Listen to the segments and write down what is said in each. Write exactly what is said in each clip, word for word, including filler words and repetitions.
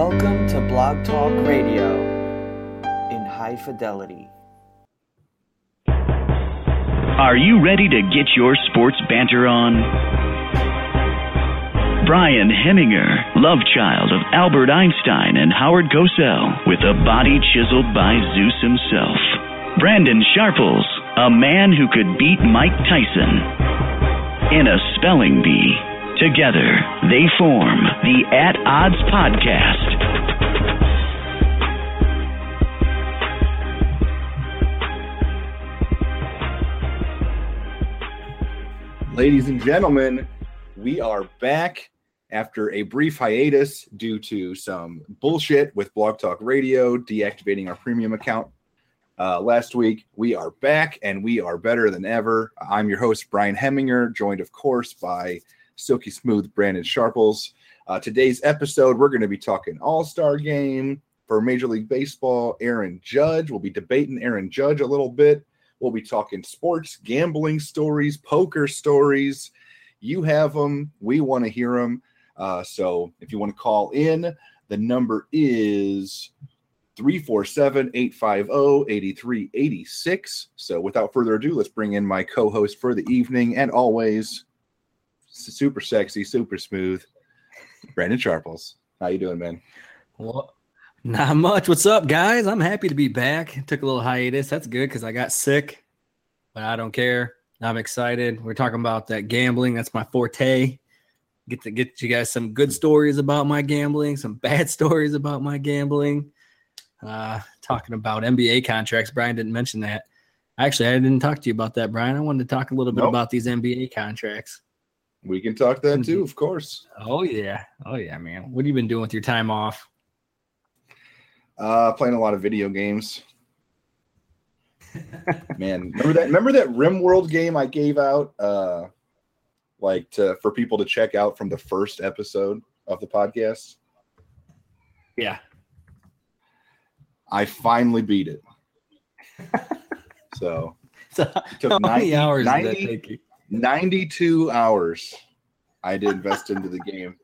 Welcome to Blog Talk Radio in high fidelity. Are you ready to get your sports banter on? Brian Hemminger, love child of Albert Einstein and Howard Cosell, with a body chiseled by Zeus himself. Brandon Sharples, a man who could beat Mike Tyson in a spelling bee. Together, they form the At Odds Podcast. Ladies and gentlemen, we are back after a brief hiatus due to some bullshit with Blog Talk Radio deactivating our premium account uh, last week. We are back and we are better than ever. I'm your host, Brian Hemminger, joined, of course, by silky smooth Brandon Sharples. Uh, today's episode, we're going to be talking All-Star Game for Major League Baseball. Aaron Judge, we'll be debating Aaron Judge a little bit. We'll be talking sports, gambling stories, poker stories. You have them. We want to hear them. Uh, so if you want to call in, the number is three four seven, eight five zero, eight three eight six. So without further ado, let's bring in my co-host for the evening, and always, super sexy, super smooth, Brandon Sharples. How you doing, man? Well, not much. What's up, guys? I'm happy to be back. Took a little hiatus. That's good because I got sick, but I don't care. I'm excited. We're talking about that gambling. That's my forte. Get to get you guys some good stories about my gambling, some bad stories about my gambling. Uh, talking about N B A contracts. Brian didn't mention that. Actually, I didn't talk to you about that, Brian. I wanted to talk a little bit nope. about these N B A contracts. We can talk that too, of course. Oh, yeah. Oh, yeah, man. What have you been doing with your time off? Uh, playing a lot of video games. Man, remember that remember that RimWorld game I gave out uh, like to, for people to check out from the first episode of the podcast? Yeah. I finally beat it. So, so it took how many hours did that take you? ninety-two hours I did invest into the game.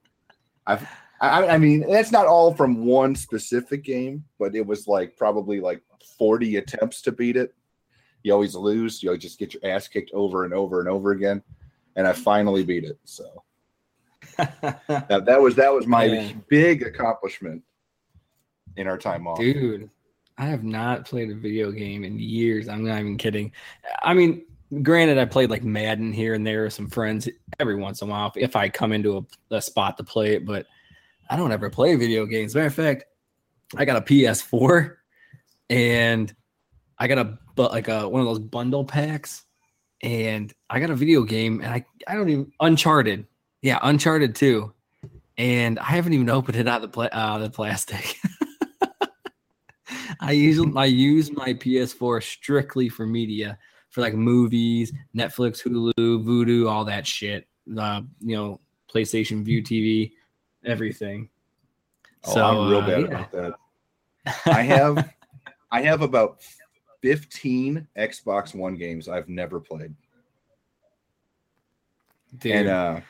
I've, I I mean, that's not all from one specific game, but it was like probably like forty attempts to beat it. You always lose. You always just get your ass kicked over and over and over again. And I finally beat it. So that, that was that was my Man. big accomplishment in our time off. Dude, I have not played a video game in years. I'm not even kidding. I mean, granted, I played like Madden here and there with some friends every once in a while if I come into a, a spot to play it, but I don't ever play video games. Matter of fact, I got a P S four and I got a like a one of those bundle packs, and I got a video game, and I, I don't even Uncharted. Yeah, Uncharted two, and I haven't even opened it out of the pla- out of the plastic. I use I use my P S four strictly for media. For like movies, Netflix, Hulu, Vudu, all that shit. Uh, you know, PlayStation View T V, everything. Oh, so, I'm real bad uh, yeah. about that. I have, I have about fifteen Xbox One games I've never played. Dude. And uh,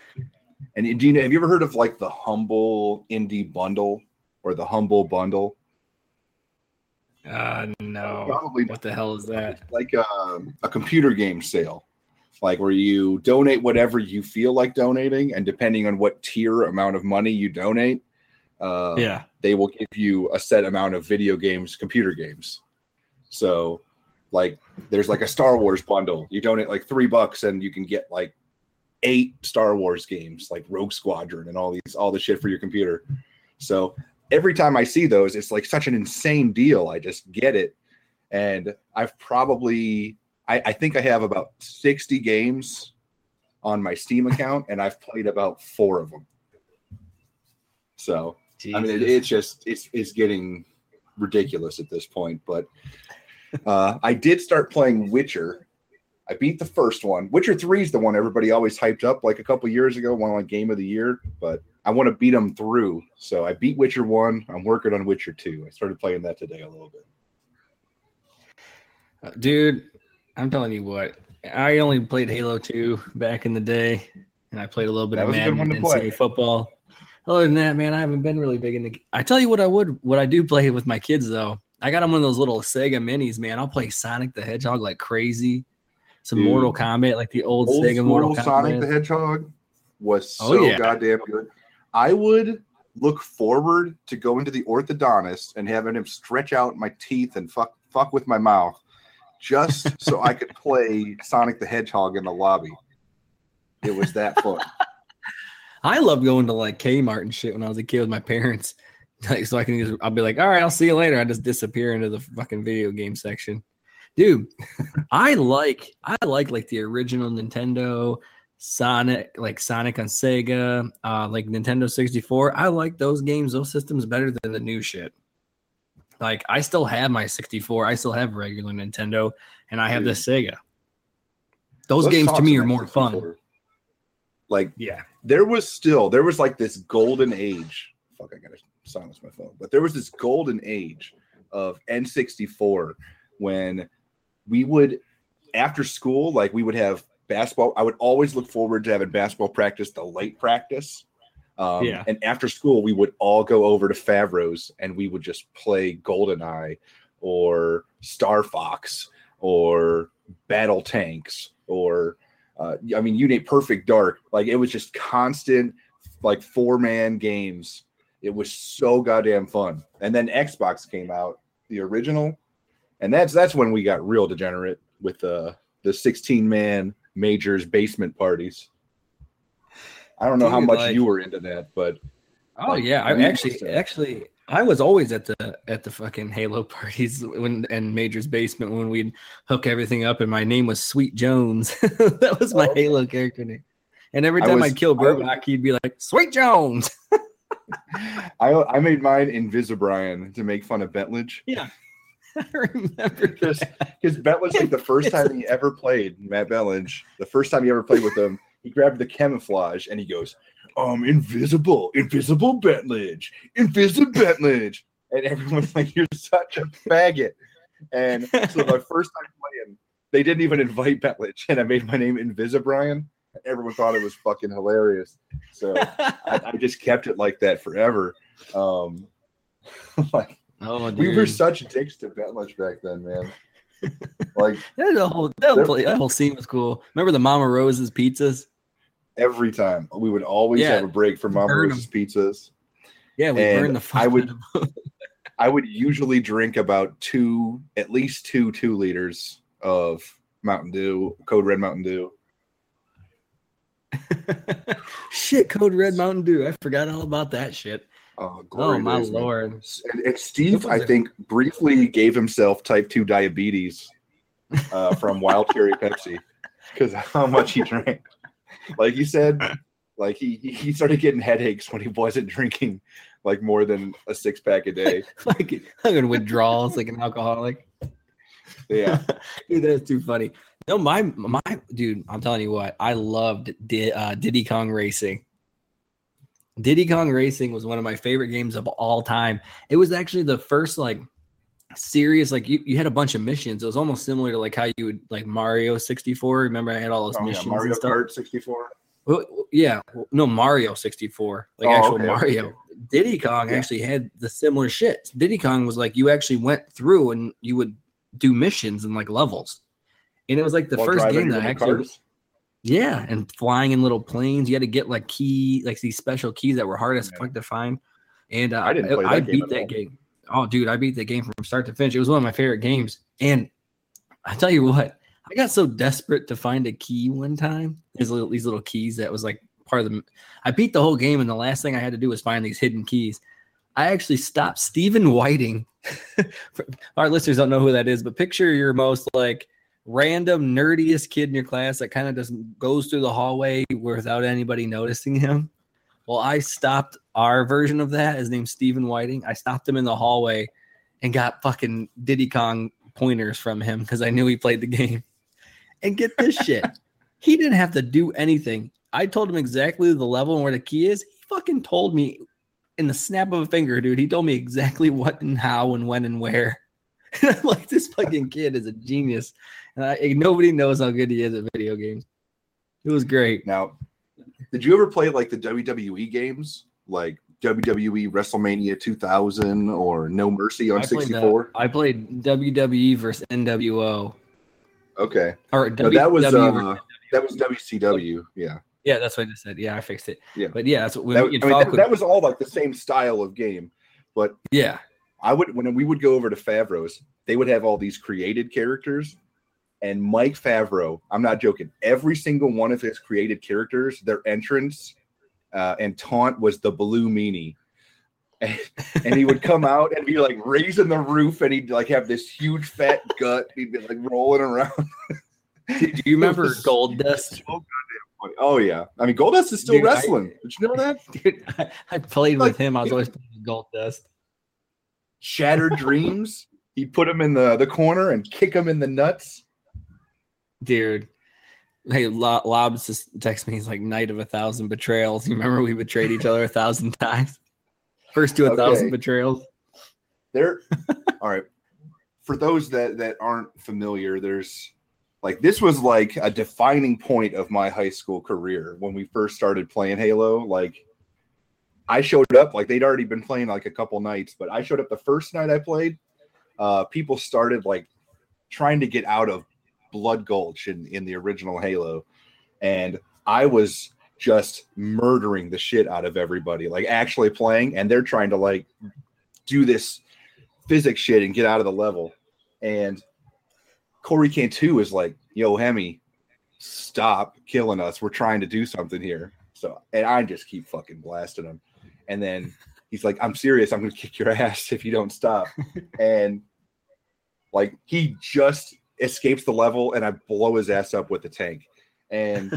and do you know? Have you ever heard of like the Humble Indie Bundle or the Humble Bundle? Uh, no. Probably what the hell is that? Like a, a computer game sale, like where you donate whatever you feel like donating, and depending on what tier amount of money you donate, uh, yeah, they will give you a set amount of video games, computer games. So, like, there's like a Star Wars bundle. You donate like three bucks, and you can get like eight Star Wars games, like Rogue Squadron and all these, all the shit for your computer. So every time I see those, it's like such an insane deal. I just get it. And I've probably, I, I think I have about sixty games on my Steam account, and I've played about four of them. So, Jesus. I mean, it, it's just, it's, it's getting ridiculous at this point. But uh, I did start playing Witcher. I beat the first one. Witcher three is the one everybody always hyped up like a couple years ago, won like Game of the Year, but I want to beat them through. So I beat Witcher one. I'm working on Witcher two. I started playing that today a little bit. Dude, I'm telling you what. I only played Halo two back in the day, and I played a little bit that of Madden and N C A A football. other than that, man, I haven't been really big into. I tell you what, I would, what I do play with my kids though. I got them one of those little Sega minis, man. I'll play Sonic the Hedgehog like crazy. Some Dude. Mortal Kombat, like the old, old Sega Mortal Kombat. Sonic the Hedgehog was so oh, yeah. goddamn good. I would look forward to going to the orthodontist and having him stretch out my teeth and fuck fuck with my mouth just so I could play Sonic the Hedgehog in the lobby. It was that fun. I loved going to like Kmart and shit when I was a kid with my parents. Like, so I can just, I'll be like, all right, I'll see you later. I just disappear into the fucking video game section. Dude, I like, I like like the original Nintendo, Sonic, like Sonic on Sega, uh, like Nintendo sixty-four. I like those games, those systems better than the new shit. Like, I still have my sixty-four. I still have regular Nintendo, and I have the Sega. Those Let's games to me are more fun. Like, yeah, there was still, there was like this golden age. Fuck, I gotta silence my phone. But there was this golden age of N sixty-four when we would, after school, like we would have basketball. I would always look forward to having basketball practice, the late practice. Um, yeah. And after school, we would all go over to Favreau's and we would just play GoldenEye or Star Fox or Battle Tanks or, uh, I mean, you name Perfect Dark. Like it was just constant, like four man games. It was so goddamn fun. And then Xbox came out, the original. And that's that's when we got real degenerate with uh, the sixteen-man majors basement parties. I don't know Dude, how much like, you were into that, but oh like, yeah, I mean, actually so. actually I was always at the at the fucking Halo parties when and majors basement when we'd hook everything up, and my name was Sweet Jones. That was my oh, Halo okay. character name. And every time I was, I'd kill Burbank, he'd be like Sweet Jones. I I made mine Invisibrian to make fun of Bentlage. Yeah. I remember because Bentlage, like the first time he ever played, Matt Bentlage, the first time he ever played with him, he grabbed the camouflage and he goes, um, invisible, invisible Bentlage, invisible Bentlage. And everyone's like, you're such a faggot. And so my first time playing, they didn't even invite Bentlage. And I made my name Invisibrian. Everyone thought it was fucking hilarious. So I, I just kept it like that forever. Um, like, Oh, dude. We were such dicks to Bentlage back then, man. Like that whole that, play, that whole scene was cool. Remember the Mama Rose's pizzas? Every time we would always yeah, have a break for Mama Rose's them. pizzas. Yeah, we and burned the fuck I would, I would usually drink about two, at least two, two liters of Mountain Dew, Code Red Mountain Dew. Shit, Code Red Mountain Dew. I forgot all about that shit. Uh, oh, my days, Lord. And, and Steve, I think, it? briefly gave himself type two diabetes uh, from Wild Cherry Pepsi because of how much he drank. Like you said, like he, he started getting headaches when he wasn't drinking like more than a six-pack a day. Like, like withdrawals, like an alcoholic. Yeah. Dude, that's too funny. No, my, my dude, I'm telling you what, I loved Did, uh, Diddy Kong Racing. Diddy Kong Racing was one of my favorite games of all time. It was actually the first like serious, like you, you had a bunch of missions. It was almost similar to like how you would like Mario sixty-four. Remember I had all those oh, missions. Yeah, Mario and stuff. Kart sixty-four. Well, yeah. No, Mario sixty-four. Like oh, actual okay. Mario. Diddy Kong yeah. actually had the similar shit. Diddy Kong was like you actually went through and you would do missions and like levels. And it was like the While first game that I actually cars. Yeah, and flying in little planes. You had to get like key, like these special keys that were hard as fuck to find. And uh, I, didn't play that I beat game that all. game. Oh, dude, I beat that game from start to finish. It was one of my favorite games. And I tell you what, I got so desperate to find a key one time. These little, these little keys that was like part of the. I beat the whole game, and the last thing I had to do was find these hidden keys. I actually stopped Stephen Whiting. Our listeners don't know who that is, but picture your most like. Random nerdiest kid in your class that kind of just goes through the hallway without anybody noticing him. Well, I stopped our version of that. His name's Stephen Whiting. I stopped him in the hallway and got fucking Diddy Kong pointers from him because I knew he played the game. And get this shit. He didn't have to do anything. I told him exactly the level and where the key is. He fucking told me in the snap of a finger, dude. He told me exactly what and how and when and where. And I'm like, this fucking kid is a genius. And I, nobody knows how good he is at video games. It was great. Now, did you ever play like the W W E games? like W W E WrestleMania two thousand or No Mercy on sixty-four? I played W W E versus N W O. Okay. Or w- that was w- uh, that was W C W. Yeah. Yeah, that's what I just said. Yeah, I fixed it. Yeah, but yeah, that's what we. That, you know, I mean, that, could... that was all like the same style of game, but yeah, I would when we would go over to Favreau's, they would have all these created characters, and Mike Favreau, I'm not joking, every single one of his created characters, their entrance uh, and taunt was the Blue Meanie. And, and he would come out and be like raising the roof, and he'd like have this huge fat gut. He'd be like rolling around. Do you remember Gold Dust? So oh yeah, I mean Goldust is still dude, wrestling. I, Did you know that? Dude, I, I played like, with him. I was always playing with Goldust. Shattered Dreams. He put him in the, the corner and kick him in the nuts. Dude, hey, Lo- Lobs just texted me. He's like, "Night of a thousand betrayals." You remember we betrayed each other a thousand times. First to a okay. thousand betrayals. There. All right. For those that, that aren't familiar, there's. Like, this was, like, a defining point of my high school career when we first started playing Halo. Like, I showed up. Like, they'd already been playing, like, a couple nights. But I showed up the first night I played. Uh, people started, like, trying to get out of Blood Gulch in, in the original Halo. And I was just murdering the shit out of everybody. Like, actually playing. And they're trying to, like, do this physics shit and get out of the level. And... Corey Cantu is like, yo, Hemmy, stop killing us. We're trying to do something here. So, and I just keep fucking blasting him. And then he's like, I'm serious. I'm going to kick your ass if you don't stop. And like, he just escapes the level and I blow his ass up with the tank. And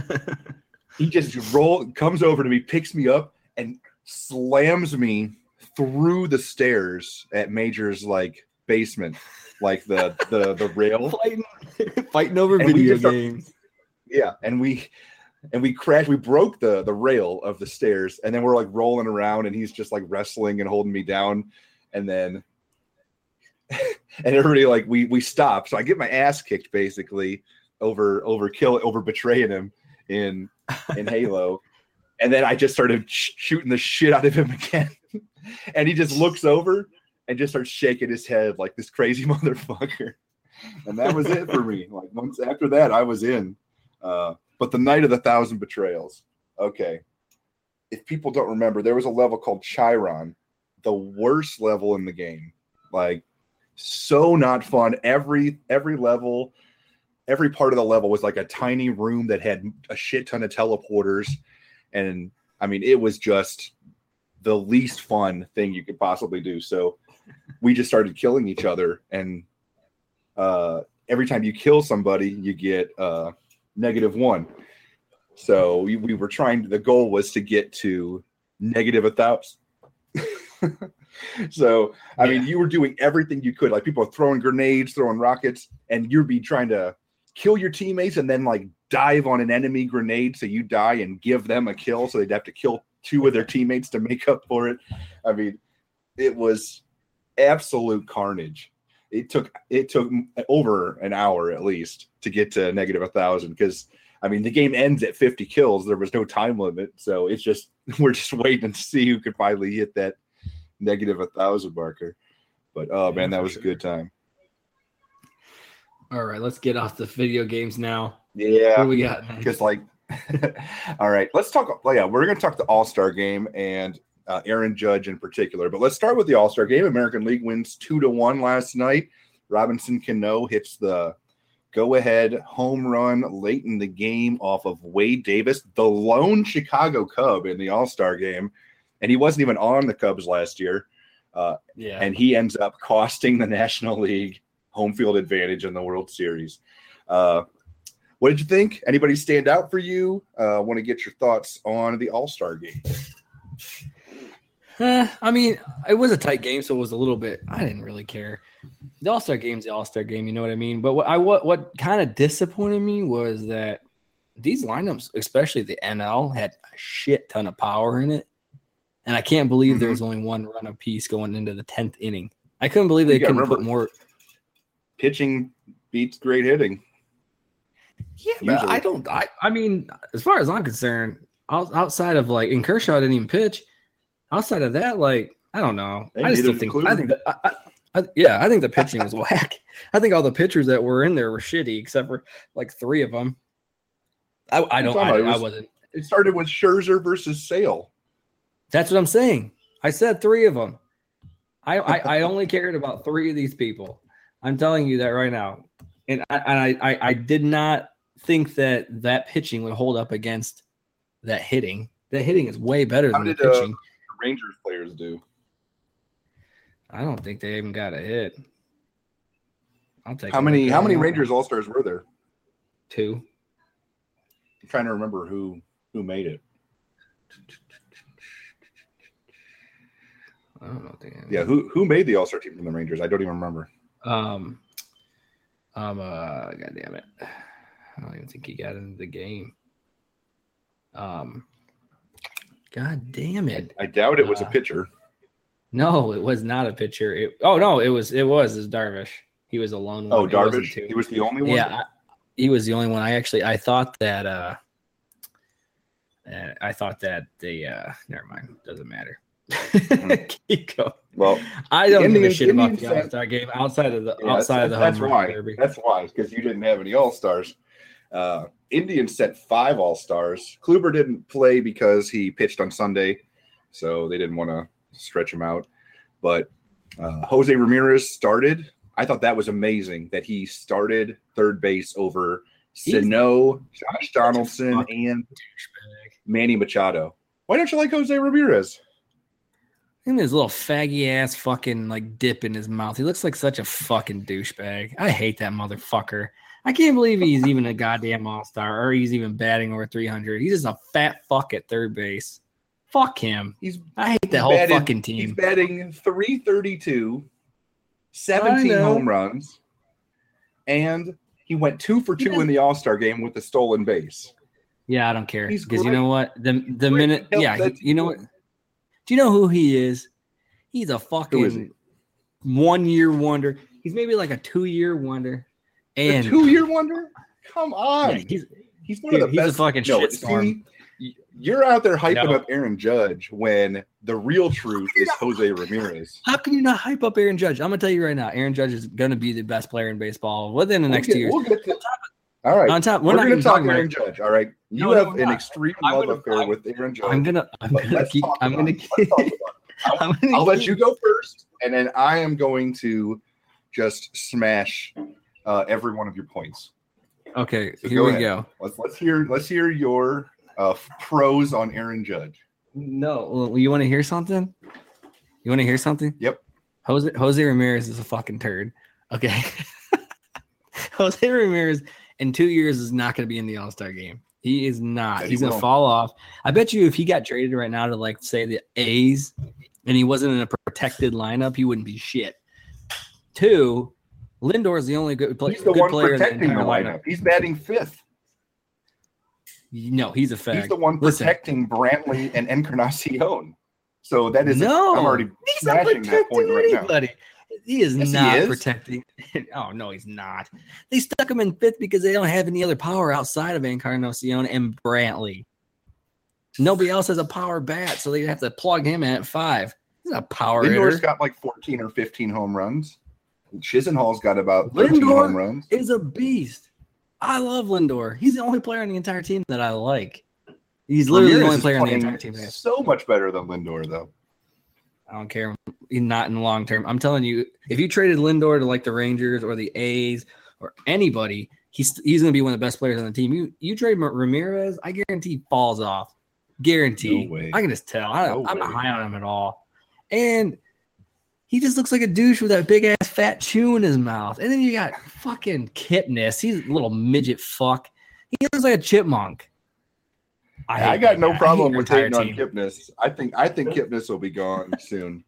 he just roll, comes over to me, picks me up, and slams me through the stairs at Major's like basement. Like the the the rail fighting, fighting over and video games, yeah. And we and we crashed. We broke the the rail of the stairs, and then we're like rolling around, and he's just like wrestling and holding me down, and then and everybody like we we stop. So I get my ass kicked basically over over kill over betraying him in in Halo, and then I just started sh- shooting the shit out of him again, and he just looks over. And just starts shaking his head like this crazy motherfucker. And that was it for me. Like once after that, I was in. Uh, but the night of the thousand betrayals. Okay. If people don't remember, there was a level called Chiron, the worst level in the game. Like so not fun. Every every level, every part of the level was like a tiny room that had a shit ton of teleporters. And I mean, it was just the least fun thing you could possibly do. So we just started killing each other, and uh, every time you kill somebody, you get uh, negative one. So we, we were trying. The goal was to get to negative a thousand. So I yeah. mean, you were doing everything you could. Like people are throwing grenades, throwing rockets, and you'd be trying to kill your teammates, and then like dive on an enemy grenade so you die and give them a kill. So they'd have to kill two of their teammates to make up for it. I mean, it was absolute carnage. It took it took over an hour at least to get to negative a thousand because I mean the game ends at fifty kills. There was no time limit, so it's just we're just waiting to see who could finally hit that negative a thousand marker. But oh man, that was a good time. All right, let's get off the video games now. Yeah, what do we got? Because like, all right, let's talk. Yeah, we're gonna talk the All-Star Game and. Uh, Aaron Judge in particular. But let's start with the All-Star Game. American League wins two to one last night. Robinson Cano hits the go-ahead home run late in the game off of Wade Davis, the lone Chicago Cub in the All-Star Game. And he wasn't even on the Cubs last year. Uh, yeah. And he ends up costing the National League home field advantage in the World Series. Uh, what did you think? Anybody stand out for you? Uh, want to get your thoughts on the All-Star Game. Eh, I mean, it was a tight game, so it was a little bit. I didn't really care. The All-Star Game's the All-Star Game, you know what I mean? But what I what, what kind of disappointed me was that these lineups, especially the N L, had a shit ton of power in it, and I can't believe mm-hmm. there was only one run apiece going into the tenth inning. I couldn't believe they couldn't remember, put more. Pitching beats great hitting. Yeah, but I don't. I I mean, as far as I'm concerned, outside of like, and Kershaw didn't even pitch. outside of that, like, I don't know. They I just don't think. I think that, I, I, I, yeah, I think the pitching was whack. I think all the pitchers that were in there were shitty, except for like three of them. I, I don't. I, it was, I wasn't. It started with Scherzer versus Sale. That's what I'm saying. I said three of them. I, I, I only cared about three of these people. I'm telling you that right now, and I, and I, I, I did not think that that pitching would hold up against that hitting. That hitting is way better How than did, the pitching. Uh, the Rangers players do. I don't think they even got a hit. I'll take how many. How many Rangers All-Stars were there? Two. I'm trying to remember who who made it. I don't know. Damn. Yeah, who who made the All-Star team from the Rangers? I don't even remember. Um, um, uh, God damn it! I don't even think he got into the game. Um, God damn it! I, I doubt it was uh, a pitcher. No, it was not a pitcher. It, oh no, it was it was is Darvish. He was a lone one. Oh, Darvish. He was the only one. Yeah, I, he was the only one. I actually I thought that uh, I thought that the uh, never mind, doesn't matter. Keep going. Well, I don't Indian, give a shit Indian about the All Star game outside of the yeah, outside that's, of the home that's run why derby. That's why because you didn't have any All Stars. Uh, Indians set five All Stars. Kluber didn't play because he pitched on Sunday, so they didn't want to stretch him out. But uh, Jose Ramirez started. I thought that was amazing that he started third base over Sano, Josh Donaldson, and Manny Machado. Why don't you like Jose Ramirez? Look at his little faggy ass fucking like dip in his mouth. He looks like such a fucking douchebag. I hate that motherfucker. I can't believe he's even a goddamn all-star or he's even batting over three hundred. He's just a fat fuck at third base. Fuck him. He's I hate that whole batted, fucking team. He's batting three thirty-two, seventeen home runs, and he went two for two in the all-star game with a stolen base. Yeah, I don't care. Because you know what? The the minute yeah, he, you know what? Do you know who he is? He's a fucking he? one-year wonder. He's maybe like a two-year wonder. And a two-year wonder? Come on. Yeah, he's he's one dude, of the he's best. He's a fucking no, shitstorm. You're out there hyping no. up Aaron Judge when the real truth is Jose Ramirez. How can you not hype up Aaron Judge? I'm going to tell you right now, Aaron Judge is going to be the best player in baseball within the we'll next get, two years. We'll get to, all right. On top, we're, we're not going to talk about Aaron Judge. All right. You no, have no, an extreme love affair with Aaron Judge. I'm gonna, I'm gonna keep. I'm gonna keep. I'll, I'm gonna I'll keep. let you go first, and then I am going to just smash uh, every one of your points. Okay, so here go we ahead. go. Let's let's hear let's hear your uh, pros on Aaron Judge. No, well, you want to hear something? You want to hear something? Yep. Jose Jose Ramirez is a fucking turd. Okay. Jose Ramirez. In two years is not going to be in the All-Star game. He is not. He's going to fall off. I bet you if he got traded right now to, like, say, the A's and he wasn't in a protected lineup, he wouldn't be shit. Two, Lindor is the only good, play, he's the good one player protecting in the, the lineup. lineup. He's batting fifth. No, he's a fag. He's the one Listen. protecting Brantley and Encarnacion. So that is no, a, I'm already smashing that point right anybody. now. He is yes, not he is. protecting. Oh, no, he's not. They stuck him in fifth because they don't have any other power outside of Encarnacion and Brantley. Nobody else has a power bat, so they have to plug him in at five. He's a power hitter. Lindor's got like fourteen or fifteen home runs. Chisenhall's got about thirteen Lindor home runs. Lindor is a beast. I love Lindor. He's the only player on the entire team that I like. He's literally Ramirez the only player on the entire team. So much better than Lindor, though. I don't care. Not in the long term. I'm telling you, if you traded Lindor to like the Rangers or the A's or anybody, he's he's going to be one of the best players on the team. You you trade Ramirez, I guarantee he falls off. Guarantee. No way. I can just tell. I, no I'm way. not high on him at all. And he just looks like a douche with that big ass fat chew in his mouth. And then you got fucking Kipnis. He's a little midget fuck. He looks like a chipmunk. I, I got no that. problem with hating on Kipnis. I think I think Kipnis will be gone soon.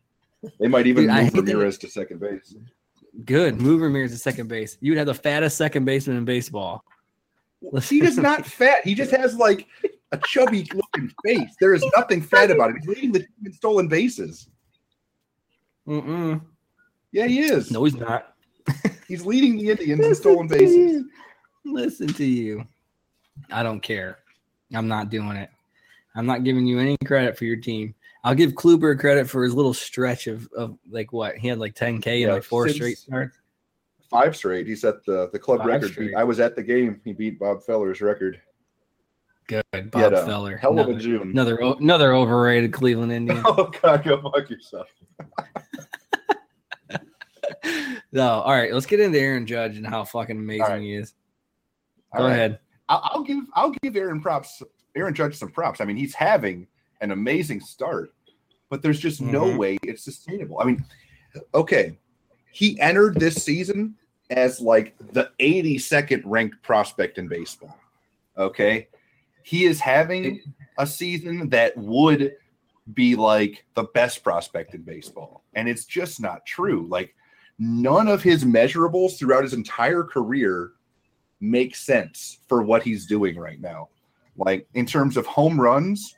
They might even Dude, move Ramirez to second base. Good. Move Ramirez to second base. You would have the fattest second baseman in baseball. He is not fat. He just has like a chubby looking face. There is nothing fat about him. He's leading the team in stolen bases. Mm-mm. Yeah, he is. No, he's not. He's leading the Indians in stolen bases. Listen to you. I don't care. I'm not doing it. I'm not giving you any credit for your team. I'll give Kluber credit for his little stretch of, of like what he had like ten K yeah, and like four straight starts. Five straight. He set the, the club five record. Beat, I was at the game. He beat Bob Feller's record. Good. Bob he had a Feller. Hell another, of a June. Another another overrated Cleveland Indian. Oh, God, go fuck yourself. No, all right. Let's get into Aaron Judge and how fucking amazing right. he is. Go right. ahead. I'll, I'll give I'll give Aaron props. Aaron Judge some props. I mean, he's having an amazing start, but there's just mm-hmm. no way it's sustainable. I mean, okay, he entered this season as like the eighty-second ranked prospect in baseball. Okay, he is having a season that would be like the best prospect in baseball, and it's just not true. Like, none of his measurables throughout his entire career make sense for what he's doing right now. Like, in terms of home runs,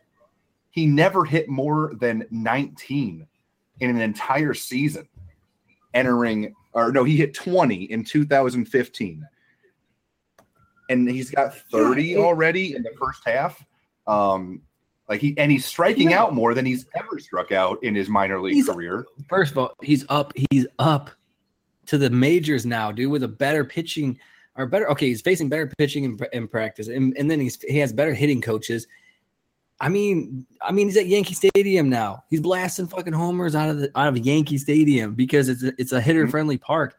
he never hit more than nineteen in an entire season. Entering, or no, he hit twenty in two thousand fifteen. And he's got thirty already in the first half. Um, like he and he's striking yeah. out more than he's ever struck out in his minor league he's, career. First of all, he's up, he's up to the majors now, dude, with a better pitching. Are better okay. He's facing better pitching in, in practice, and, and then he's he has better hitting coaches. I mean, I mean, he's at Yankee Stadium now. He's blasting fucking homers out of the out of Yankee Stadium because it's a, it's a hitter friendly park.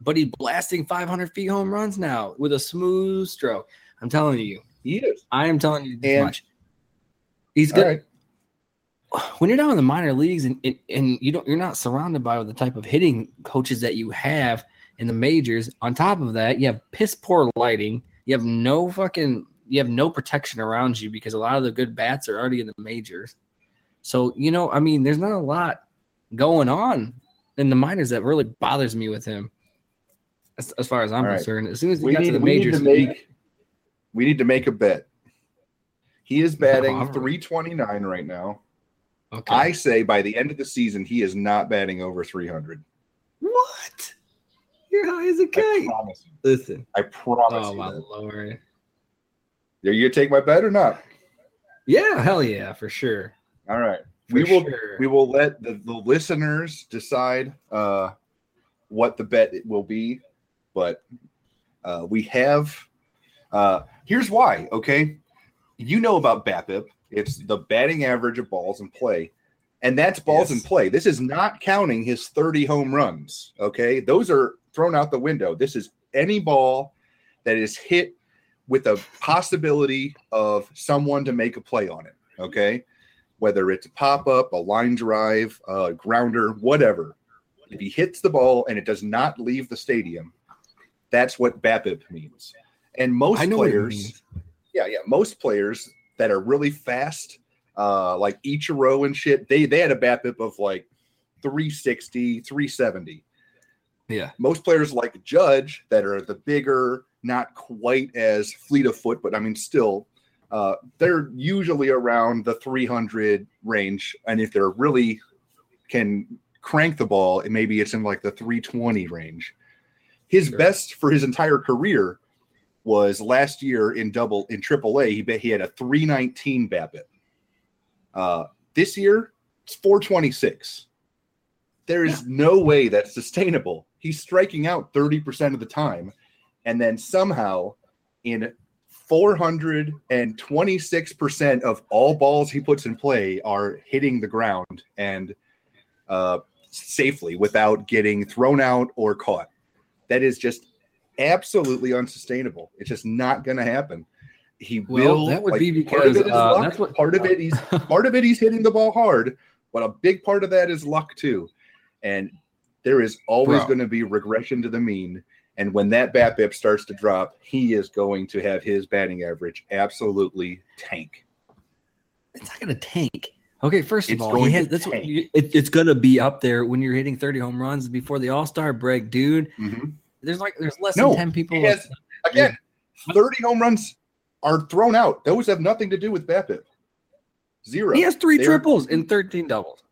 But he's blasting five hundred feet home runs now with a smooth stroke. I'm telling you, he is. I am telling you this and, much. He's good. Right. When you're down in the minor leagues and and you don't you're not surrounded by the type of hitting coaches that you have in the majors. On top of that, you have piss poor lighting. You have no fucking, you have no protection around you because a lot of the good bats are already in the majors. So, you know, I mean, there's not a lot going on in the minors that really bothers me with him. As, as far as I'm right. concerned, as soon as he we got need, to the majors, we need to, make, we need to make a bet. He is batting no, three twenty-nine right now. Okay. I say by the end of the season, he is not batting over three hundred. What? You're high as a kite. I promise you. Listen, I promise oh, you. Oh my that. Lord! Are you gonna take my bet or not? Yeah, hell yeah, for sure. All right, for we will sure. we will let the, the listeners decide uh, what the bet will be, but uh, we have. Uh, here's why. Okay, you know about BABIP. It's the batting average of balls in play. And that's balls yes. in play. This is not counting his thirty home runs, okay? Those are thrown out the window. This is any ball that is hit with a possibility of someone to make a play on it, okay? Whether it's a pop-up, a line drive, a grounder, whatever. If he hits the ball and it does not leave the stadium, that's what BABIP means. And most players, yeah, yeah, most players that are really fast – Uh, like Ichiro and shit, they they had a BABIP of like three sixty, three seventy. Yeah. Most players like Judge that are the bigger, not quite as fleet of foot, but I mean still, uh, they're usually around the three hundred range. And if they're really can crank the ball, and maybe it's in like the three twenty range. His sure. best for his entire career was last year in double in triple A. He bet he had a three nineteen BABIP. Uh, this year, it's four twenty-six. There is yeah. no way that's sustainable. He's striking out thirty percent of the time. And then somehow in four hundred twenty-six percent of all balls he puts in play are hitting the ground and uh, safely without getting thrown out or caught. That is just absolutely unsustainable. It's just not going to happen. He well, will. That would like, be because part of it is uh, luck. That's what, part of it. He's part of it. He's hitting the ball hard, but a big part of that is luck too. And there is always going to be regression to the mean. And when that BABIP starts to drop, he is going to have his batting average absolutely tank. It's not going to tank. Okay, first of it's all, he has, that's what you, it, it's going to be up there when you're hitting thirty home runs before the All Star break, dude. Mm-hmm. There's like there's less no, than ten people. He has, again, thirty home runs are thrown out. Those have nothing to do with BABIP. Zero. He has three They're... triples and thirteen doubles.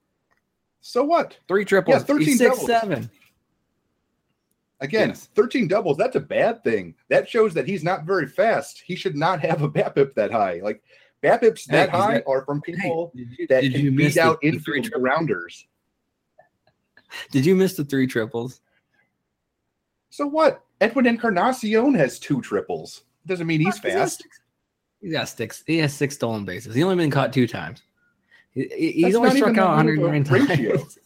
So what? Three triples. Yeah, thirteen He's six, doubles. Seven. Again, yes. thirteen doubles. That's a bad thing. That shows that he's not very fast. He should not have a BABIP that high. Like BABIPs hey, that high that, are from people hey, that did can you beat out in three triple rounders. Did you miss the three triples? So what? Edwin Encarnacion has two triples. Doesn't mean he's fast. He's got six. He has six stolen bases. He's only been caught two times. He, he's That's only struck out one hundred nine times.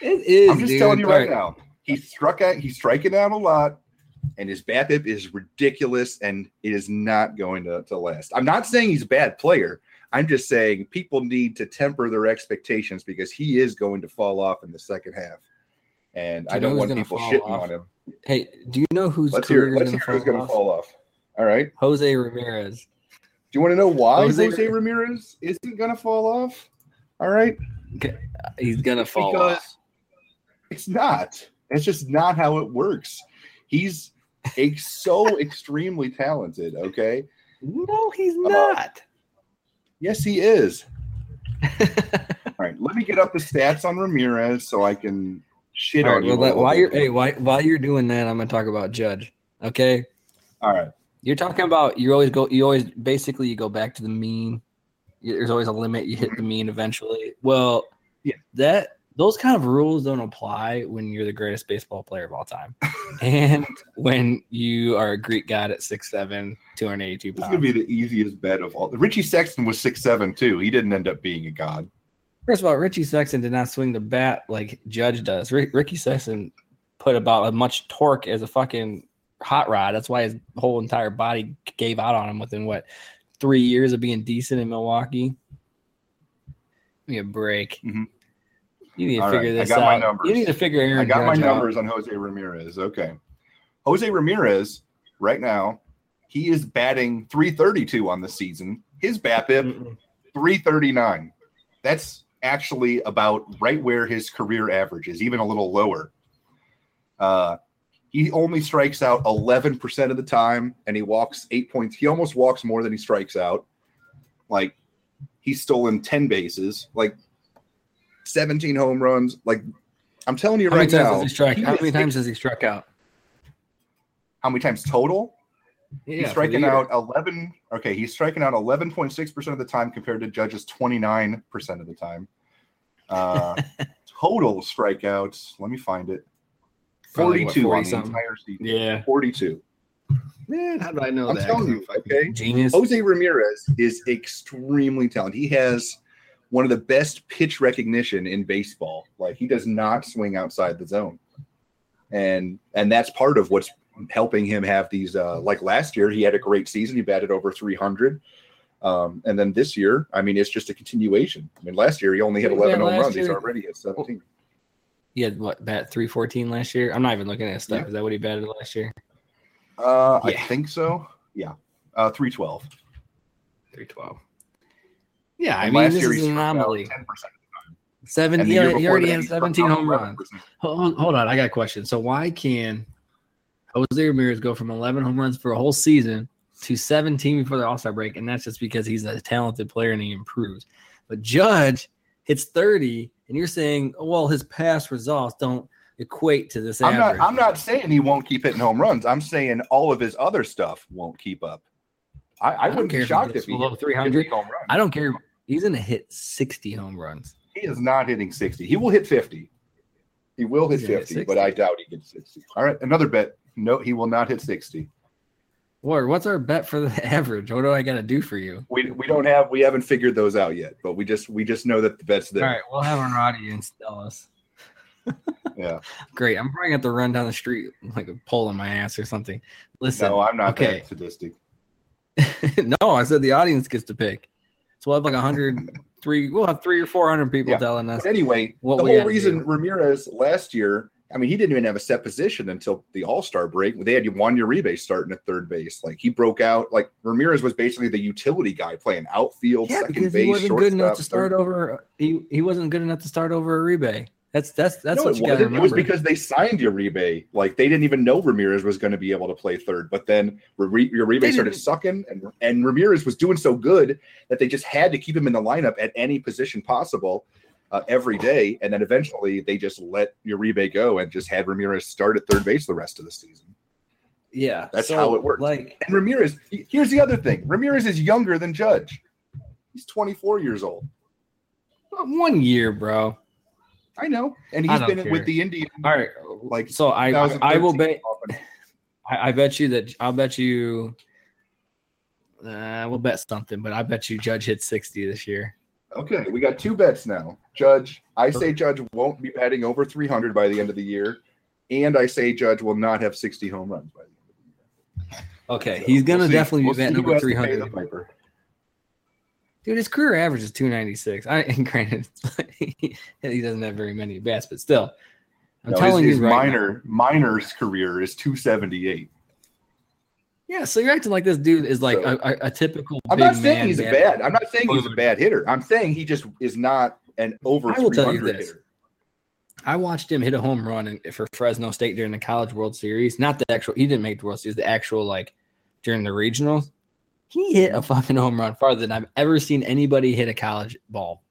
It is. I'm just dude. telling you right, right now. He's struck out. He's striking out a lot, and his BABIP is ridiculous, and it is not going to, to last. I'm not saying he's a bad player. I'm just saying people need to temper their expectations because he is going to fall off in the second half, and do I don't want people shitting off. on him. Hey, do you know who's let's hear, let's hear who's going to fall off? All right, Jose Ramirez. Do you want to know why Jose, Jose Ramirez isn't going to fall off? All right, he's going to fall because off. It's not. It's just not how it works. He's a, so extremely talented. Okay. No, he's not. Uh, Yes, he is. All right, let me get up the stats on Ramirez so I can shit right, on you. Well, while you're hey, while, while you're doing that, I'm gonna talk about Judge. Okay. All right. You're talking about you always go you always basically you go back to the mean. There's always a limit. You hit the mean eventually. Well, yeah, that those kind of rules don't apply when you're the greatest baseball player of all time, and when you are a Greek god at six seven, two hundred eighty-two pounds. This is going to be the easiest bet of all. Richie Sexton was six seven, too. He didn't end up being a god. First of all, Richie Sexton did not swing the bat like Judge does. R- Ricky Sexton put about as much torque as a fucking hot rod. That's why his whole entire body gave out on him within, what, three years of being decent in Milwaukee? Give me a break. Mm-hmm. You need to All figure right. this out. I got out. my numbers. You need to figure Aaron I got Judge my numbers out. on Jose Ramirez. Okay. Jose Ramirez, right now, he is batting three thirty-two on the season. His BABIP, three thirty-nine. That's actually about right where his career average is, even a little lower. Uh, he only strikes out eleven percent of the time, and he walks eight points. He almost walks more than he strikes out. Like, he's stolen ten bases. Like, seventeen home runs. Like, I'm telling you right now. How many times has he struck? How many times has he struck out? How many times total? Yeah, he's striking out eleven. Okay, he's striking out eleven point six percent of the time compared to Judge's twenty-nine percent of the time. Uh, total strikeouts. Let me find it. forty-two on the entire season. Yeah, forty-two. Man, how do I know that? I'm telling you, okay. Genius. Jose Ramirez is extremely talented. He has one of the best pitch recognition in baseball. Like, he does not swing outside the zone. And and that's part of what's helping him have these, uh, like last year, he had a great season. He batted over three hundred. Um, and then this year, I mean, it's just a continuation. I mean, last year, he only hit eleven yeah, home runs. Year, he's already at seventeen. He had, what, bat three fourteen last year? I'm not even looking at his stuff. Yeah. Is that what he batted last year? Uh, yeah. I think so. Yeah. Uh, three twelve. three twelve. Yeah, I and mean, this is an anomaly. Seven, he already had seventeen home runs. Hold, hold on, I got a question. So why can Jose Ramirez go from eleven home runs for a whole season to seventeen before the All-Star break, and that's just because he's a talented player and he improves? But Judge hits thirty, and you're saying, oh, well, his past results don't equate to this I'm average. Not, I'm not saying he won't keep hitting home runs. I'm saying all of his other stuff won't keep up. I, I, I wouldn't be shocked if he hit three hundred home runs. I don't care. He's going to hit sixty home runs. He is not hitting sixty. He will hit fifty. He will hit fifty, hit but I doubt he gets sixty. All right, another bet. No, he will not hit sixty. Ward, what's our bet for the average? What do I got to do for you? We we don't have we haven't figured those out yet, but we just we just know that the bet's there. All right, we'll have our audience tell us. Yeah. Great. I'm probably going to have to run down the street like a pole in my ass or something. Listen. No, I'm not okay. that sadistic. No, I said the audience gets to pick. So we'll have like one hundred three, we'll have three or four hundred people yeah. telling us. But anyway, what the whole reason Ramirez last year, I mean, he didn't even have a set position until the All-Star break. They had Juan Uribe starting at third base. Like, he broke out. Like, Ramirez was basically the utility guy playing outfield, yeah, second base, shortstop. Yeah, because he wasn't good enough to start over. He, he wasn't good enough to start over Uribe. That's that's that's no, what you got to remember. It was because they signed Uribe. Like, they didn't even know Ramirez was going to be able to play third. But then Uribe started sucking, and and Ramirez was doing so good that they just had to keep him in the lineup at any position possible uh, every day. And then eventually they just let Uribe go and just had Ramirez start at third base the rest of the season. Yeah. That's so, how it works. Like, and Ramirez, here's the other thing. Ramirez is younger than Judge. He's twenty-four years old. One year, bro. I know. And he's been care. with the Indians. All right. Like, so I I will bet. I, I bet you that I'll bet you. Uh, we'll bet something, but I bet you Judge hit sixty this year. Okay, we got two bets now. Judge, I say Judge won't be batting over three hundred by the end of the year, and I say Judge will not have sixty home runs by the end of the year. Okay, so he's going we'll to definitely we'll be batting over three hundred. Dude, his career average is two ninety-six. I, and granted, he doesn't have very many bats, but still. I'm no, telling his, you his right minor, now. Minor's career is two seventy-eight. Yeah, so you're acting like this dude is like so, a, a typical big I'm not saying man he's bad. bad. I'm not saying he's a bad hitter. I'm saying he just is not an over I will tell you this. Hitter. I watched him hit a home run in, for Fresno State during the College World Series. Not the actual – he didn't make the World Series. The actual, like, during the regionals. He hit a fucking home run farther than I've ever seen anybody hit a college ball.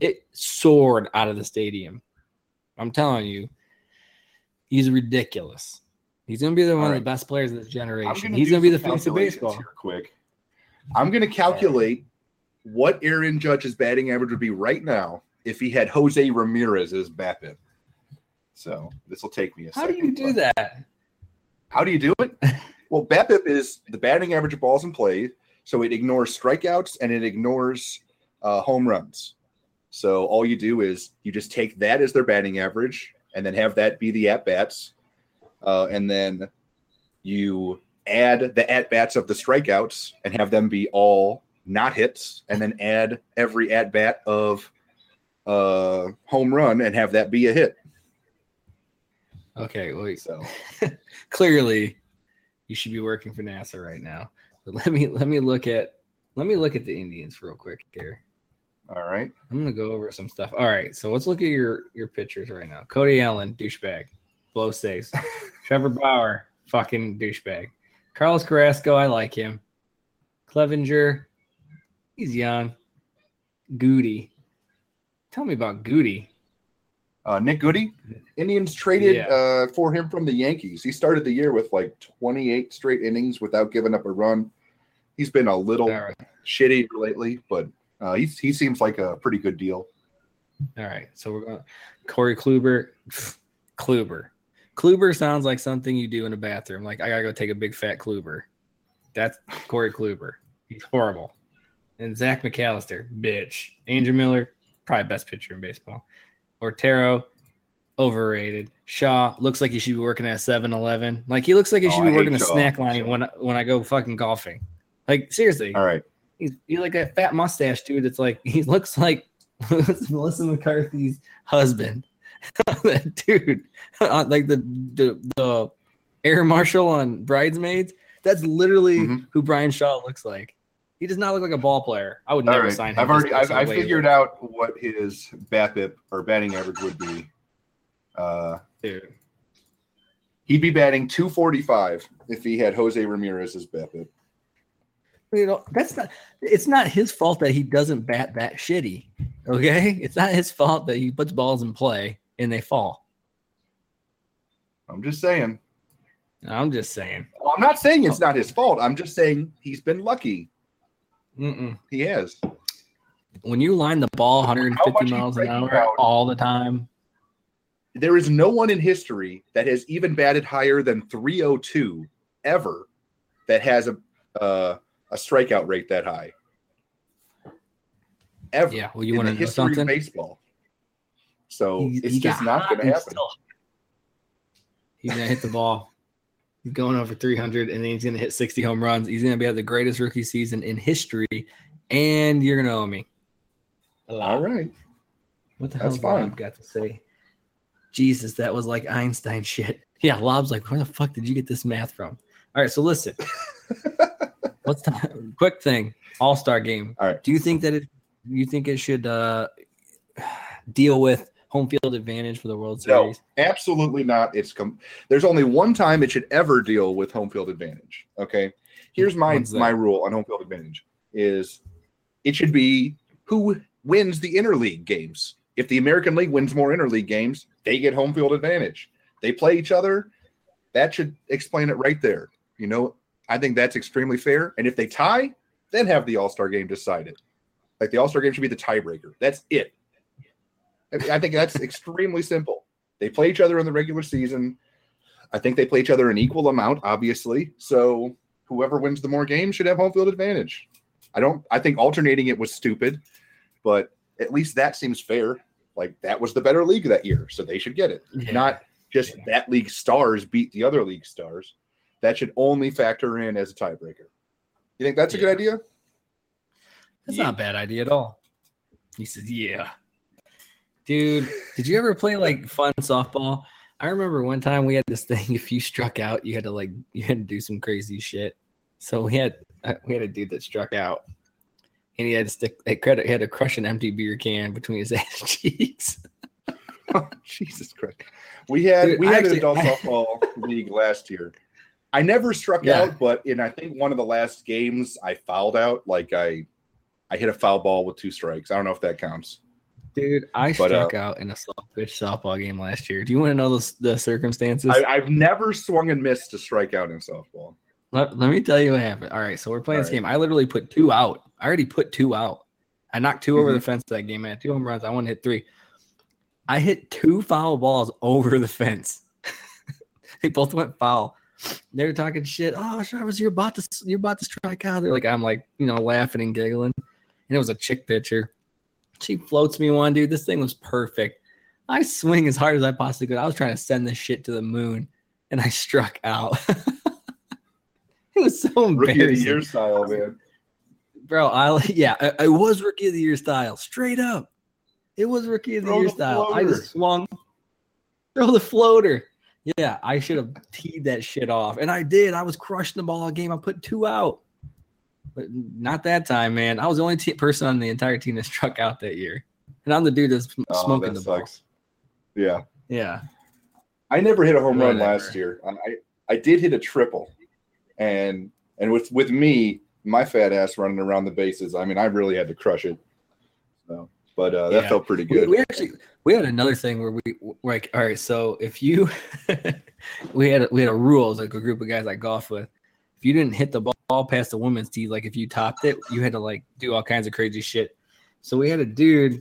It soared out of the stadium. I'm telling you, he's ridiculous. He's going to be the one right. of the best players of this generation. He's going to be the face of baseball. Here quick. I'm going to calculate what Aaron Judge's batting average would be right now if he had Jose Ramirez as BAPIP. So this will take me a second. How do you do that? How do you do it? Well, BAPIP is the batting average of balls in play, so it ignores strikeouts and it ignores uh, home runs. So all you do is you just take that as their batting average and then have that be the at-bats. Uh, and then you add the at-bats of the strikeouts and have them be all not hits, and then add every at-bat of uh, home run and have that be a hit. Okay, wait. So clearly, you should be working for NASA right now. But let me let me look at let me look at the Indians real quick here. All right, I'm gonna go over some stuff. All right, so let's look at your your pitchers right now. Cody Allen, douchebag. Blow saves. Trevor Bauer, fucking douchebag. Carlos Carrasco, I like him. Clevinger, he's young. Goody. Tell me about Goody. Uh, Nick Goody? Indians traded yeah. uh, for him from the Yankees. He started the year with like twenty-eight straight innings without giving up a run. He's been a little right. shitty lately, but uh, he, he seems like a pretty good deal. All right. So we're going Corey Kluber. Kluber. Kluber sounds like something you do in a bathroom. Like, I got to go take a big fat Kluber. That's Corey Kluber. He's horrible. And Zach McAllister, bitch. Andrew Miller, probably best pitcher in baseball. Ortero, overrated. Shaw, looks like he should be working at seven eleven. Like, he looks like he should oh, be working a Shaw. snack line when, when I go fucking golfing. Like, seriously. All right. He's, he's like that fat mustache dude that's like, he looks like Melissa McCarthy's husband. Dude, like the, the the air marshal on Bridesmaids, that's literally mm-hmm. who Brian Shaw looks like. He does not look like a ball player. I would All never right. sign him. I've already I've, I figured out what his BAPIP or batting average would be. Uh, Dude, he'd be batting two forty-five if he had Jose Ramirez as BAPIP. You know, that's not. It's not his fault that he doesn't bat that shitty. Okay, it's not his fault that he puts balls in play and they fall. I'm just saying. I'm just saying. Well, I'm not saying it's not his fault. I'm just saying he's been lucky. Mm-mm. He has. When you line the ball one hundred fifty miles an hour out, all the time, there is no one in history that has even batted higher than three oh two ever that has a uh, a strikeout rate that high. Ever. Yeah, well, you want to know something? In the history of baseball. So he, it's he just not going to happen. Still. He's going to hit the ball. He's going over three hundred, and then he's going to hit sixty home runs. He's going to be at the greatest rookie season in history, and you're going to owe me. All right. What the hell's Lob got to say? Jesus, that was like Einstein shit. Yeah, Lob's like, where the fuck did you get this math from? All right, so listen. What's the quick thing? All-Star game. All right. Do you think that it you think it should uh, deal with home field advantage for the World Series? No, absolutely not. It's com- There's only one time it should ever deal with home field advantage, okay? Here's my my rule on home field advantage is it should be who wins the interleague games. If the American League wins more interleague games, they get home field advantage. They play each other. That should explain it right there. You know, I think that's extremely fair. And if they tie, then have the All-Star game decided. Like, the All-Star game should be the tiebreaker. That's it. I think that's extremely simple. They play each other in the regular season. I think they play each other an equal amount, obviously. So whoever wins the more games should have home field advantage. I don't. I think alternating it was stupid, but at least that seems fair. Like, that was the better league that year, so they should get it. Yeah. Not just yeah. that league stars beat the other league stars. That should only factor in as a tiebreaker. You think that's a yeah. good idea? That's yeah. not a bad idea at all. He says, yeah. Dude, did you ever play, like, fun softball? I remember one time we had this thing. If you struck out, you had to, like, you had to do some crazy shit. So we had we had a dude that struck out, and he had to stick. He had to crush an empty beer can between his ass cheeks. Oh, Jesus Christ! We had dude, we had actually, an adult I, softball league last year. I never struck yeah. out, but in I think one of the last games, I fouled out. Like I, I hit a foul ball with two strikes. I don't know if that counts. Dude, I but, struck uh, out in a softfish softball game last year. Do you want to know the, the circumstances? I, I've never swung and missed to strike out in softball. Let, let me tell you what happened. All right, so we're playing All this right. game. I literally put two out. I already put two out. I knocked two mm-hmm. over the fence that game. I had two home runs. I wanted to hit three. I hit two foul balls over the fence. They both went foul. They were talking shit. Oh, Travis, you're about to you're about to strike out. They're like, I'm like, you know, laughing and giggling. And it was a chick pitcher. She floats me one, dude. This thing was perfect. I swing as hard as I possibly could. I was trying to send this shit to the moon, and I struck out. It was so embarrassing. Rookie of the year style, man. Bro, I yeah, I, I was rookie of the year style, straight up. It was rookie of the throw year the style. Floater. I just swung, throw the floater. Yeah, I should have teed that shit off, and I did. I was crushing the ball all game. I put two out. But not that time, man. I was the only t- person on the entire team that struck out that year. And I'm the dude that's sm- oh, smoking that the sucks. Ball. Yeah. Yeah. I never hit a home no, run never. last year. I, I did hit a triple. And and with, with me, my fat ass running around the bases, I mean, I really had to crush it. So, but uh, that yeah. felt pretty good. We, we actually we had another thing where we were like, all right, so if you we had a, we had a rule. It was like a group of guys I golfed with. If you didn't hit the ball past the woman's tee, like if you topped it, you had to like do all kinds of crazy shit. So we had a dude.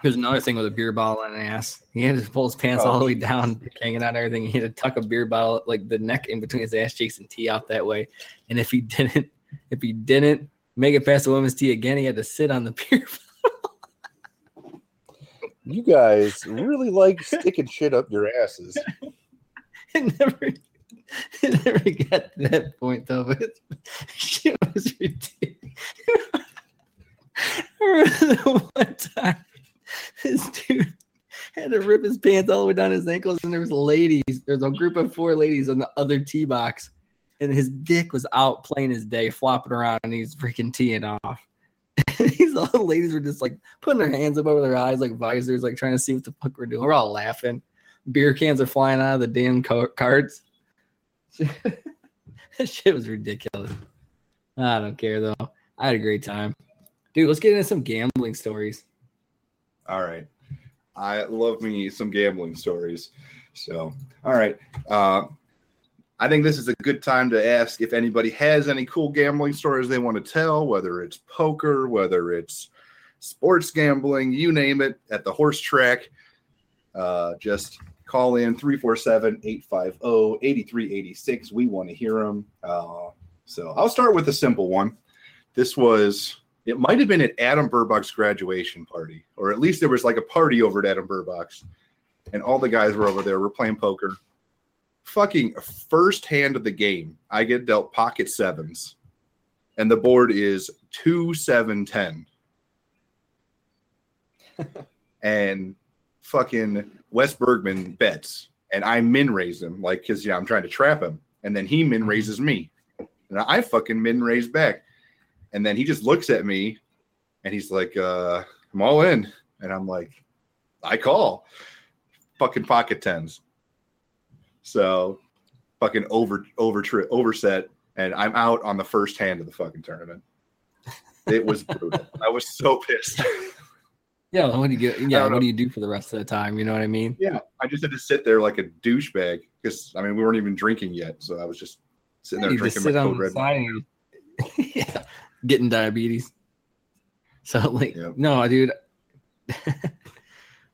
Here's another thing with a beer bottle on an ass. He had to pull his pants oh. all the way down, hanging out and everything. He had to tuck a beer bottle like the neck in between his ass cheeks and tee out that way. And if he didn't, if he didn't make it past the woman's tee again, he had to sit on the beer bottle. You guys really like sticking shit up your asses. It never. It never got to that point though, but shit was ridiculous. I remember one time this dude had to rip his pants all the way down his ankles, and there was ladies. There was a group of four ladies on the other tee box, and his dick was out playing his day, flopping around, and he's freaking teeing off. And these all the ladies were just like putting their hands up over their eyes like visors, like trying to see what the fuck we're doing. We're all laughing. Beer cans are flying out of the damn carts. That shit was ridiculous. I don't care though. I had a great time, dude. Let's get into some gambling stories. All right, I love me some gambling stories. So, all right, uh, I think this is a good time to ask if anybody has any cool gambling stories they want to tell, whether it's poker, whether it's sports gambling, you name it, at the horse track. Uh, just. Call in three four seven, eight five zero, eight three eight six. We want to hear them. Uh, so I'll start with a simple one. This was, it might have been at Adam Burbach's graduation party, or at least there was like a party over at Adam Burbach's, and all the guys were over there. We're playing poker. Fucking first hand of the game, I get dealt pocket sevens, and the board is two, seven, ten. And fucking Wes Bergman bets, and I min raise him, like, because, you know, I'm trying to trap him, and then he min raises me, and I fucking min raise back, and then he just looks at me, and he's like, uh, I'm all in, and I'm like, I call, fucking pocket tens, so fucking over over tri- overset, and I'm out on the first hand of the fucking tournament. It was brutal. I was so pissed. Yeah, what do you get? Yeah, what do you do for the rest of the time? You know what I mean? Yeah, I just had to sit there like a douchebag because, I mean, we weren't even drinking yet, so I was just Sitting there I need drinking to sit my cold red wine. Yeah. Getting diabetes. So, like, yep. no, dude.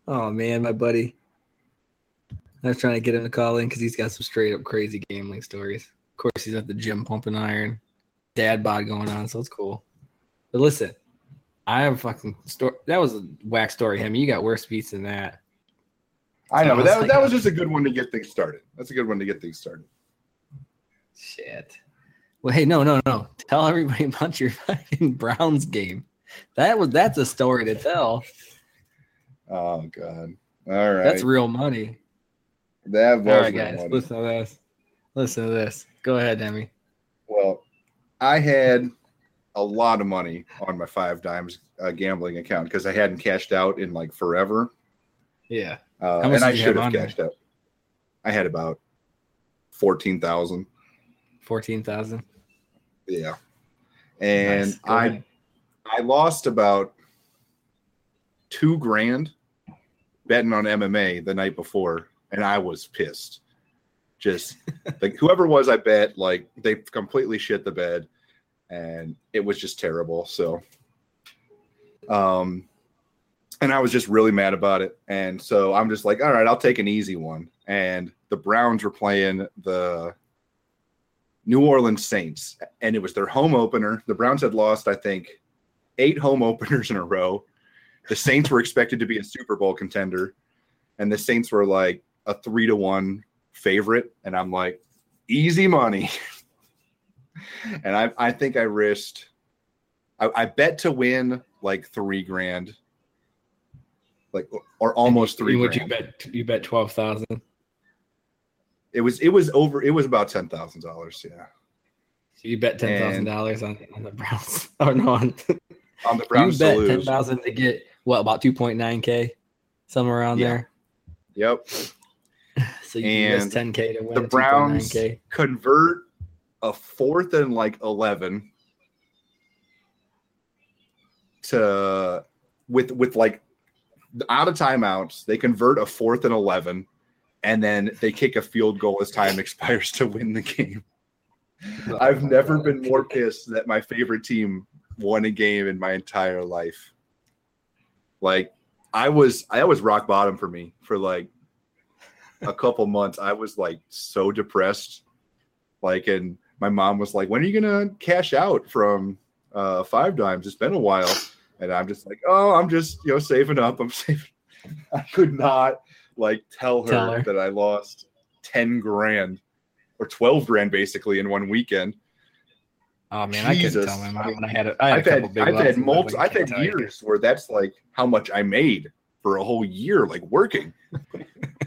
Oh, man, my buddy. I was trying to get him to call in because he's got some straight-up crazy gambling stories. Of course, he's at the gym pumping iron. Dad bod going on, so it's cool. But listen, I have a fucking story. That was a whack story, Hemi. You got worse beats than that. I know, so but that, like, that was just a good one to get things started. That's a good one to get things started. Shit. Well, hey, no, no, no. Tell everybody about your fucking Browns game. That was That's a story to tell. Oh, God. All right. That's real money. That was All right, guys, money. Listen to this. Listen to this. Go ahead, Demi. Well, I had a lot of money on my five dimes uh, gambling account because I hadn't cashed out in, like, forever. Yeah. Uh, and I should have cashed out. I had about fourteen thousand dollars. fourteen thousand dollars? Yeah. And nice. I I lost about two grand betting on M M A the night before, and I was pissed. Just like whoever was I bet, like they completely shit the bed, and it was just terrible. So um and I was just really mad about it. And so I'm just like, all right, I'll take an easy one. And the Browns were playing the New Orleans Saints, and it was their home opener. The Browns had lost, I think, eight home openers in a row. The Saints were expected to be a Super Bowl contender, and the Saints were like a three to one favorite. And I'm like, easy money. And I, I think I risked, I, I bet to win like three grand. Like or almost three. Would you bet? You bet twelve thousand. It was it was over. It was about ten thousand dollars. Yeah. So you bet ten thousand dollars on on the Browns. Oh no, on, on the Browns. You bet to lose. ten thousand to get what about two point nine k, somewhere around yeah. there. Yep. So you and ten k to win. The Browns two point nine K. Convert a fourth and like eleven to with with like. Out of timeouts, they convert a fourth and eleven, and then they kick a field goal as time expires to win the game. I've never been more pissed that my favorite team won a game in my entire life. Like I was, I was rock bottom for me for like a couple months. I was like so depressed. Like, and my mom was like, "When are you gonna cash out from uh, five dimes? It's been a while." And I'm just like, oh, I'm just, you know, saving up. I'm saving. I could not like tell her, tell her that I lost ten grand or twelve grand basically in one weekend. Oh man, Jesus. I couldn't tell my mom when I had it. I've had, I've had multiple, I've had years where that's like how much I made for a whole year, like working.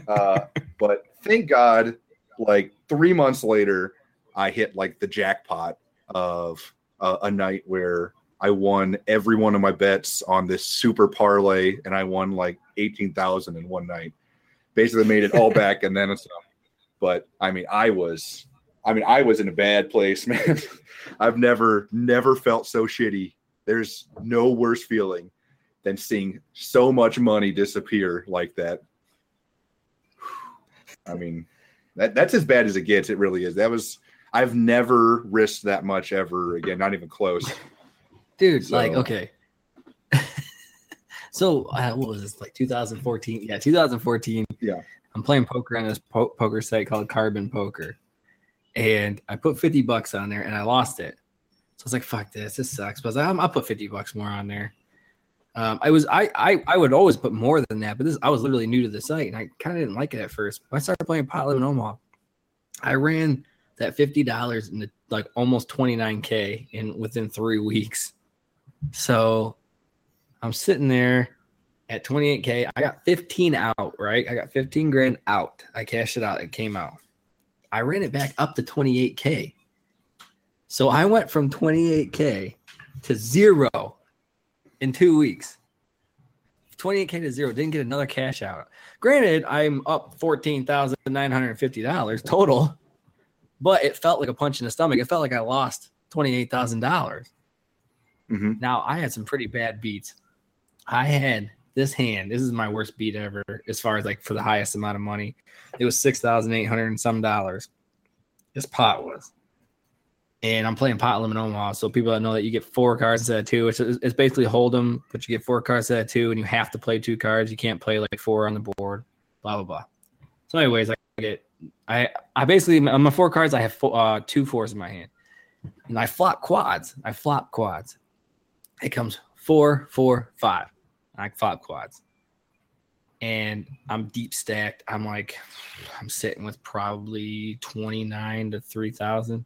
uh, but thank God, like three months later, I hit like the jackpot of uh, a night where I won every one of my bets on this super parlay, and I won like eighteen thousand in one night. Basically made it all back and then it's up. But I mean, I was, I mean, I was in a bad place, man. I've never, never felt so shitty. There's no worse feeling than seeing so much money disappear like that. I mean, that that's as bad as it gets. It really is. That was, I've never risked that much ever again. Not even close. Dude, so. like, okay. so, uh, what was this, like twenty fourteen? Yeah, twenty fourteen. Yeah. I'm playing poker on this po- poker site called Carbon Poker. And I put fifty bucks on there, and I lost it. So I was like, fuck this. This sucks. But I was like, I'm, I'll put fifty bucks more on there. Um, I was I, I I would always put more than that, but this I was literally new to the site, and I kind of didn't like it at first. But I started playing Pot Limit Omaha. I ran that fifty dollars into like almost twenty-nine K in within three weeks. So I'm sitting there at twenty-eight K. I got fifteen out, right? I got fifteen grand out. I cashed it out. It came out. I ran it back up to twenty-eight K. So I went from twenty-eight K to zero in two weeks. twenty-eight K to zero. Didn't get another cash out. Granted, I'm up fourteen thousand nine hundred fifty dollars total, but it felt like a punch in the stomach. It felt like I lost twenty-eight thousand dollars. Mm-hmm. Now, I had some pretty bad beats. I had this hand. This is my worst beat ever as far as like for the highest amount of money. It was six thousand eight hundred and some dollars. This pot was. and I'm playing Pot Limit Omaha. So people that know that you get four cards instead of two. It's, it's basically Hold'em, but you get four cards instead of two, and you have to play two cards. You can't play like four on the board. Blah blah blah. So, anyways, I get I I basically on my four cards I have four, uh, two fours in my hand, and I flop quads. I flop quads. It comes four, four, five. I flop quads. And I'm deep stacked. I'm like, I'm sitting with probably twenty-nine to three thousand,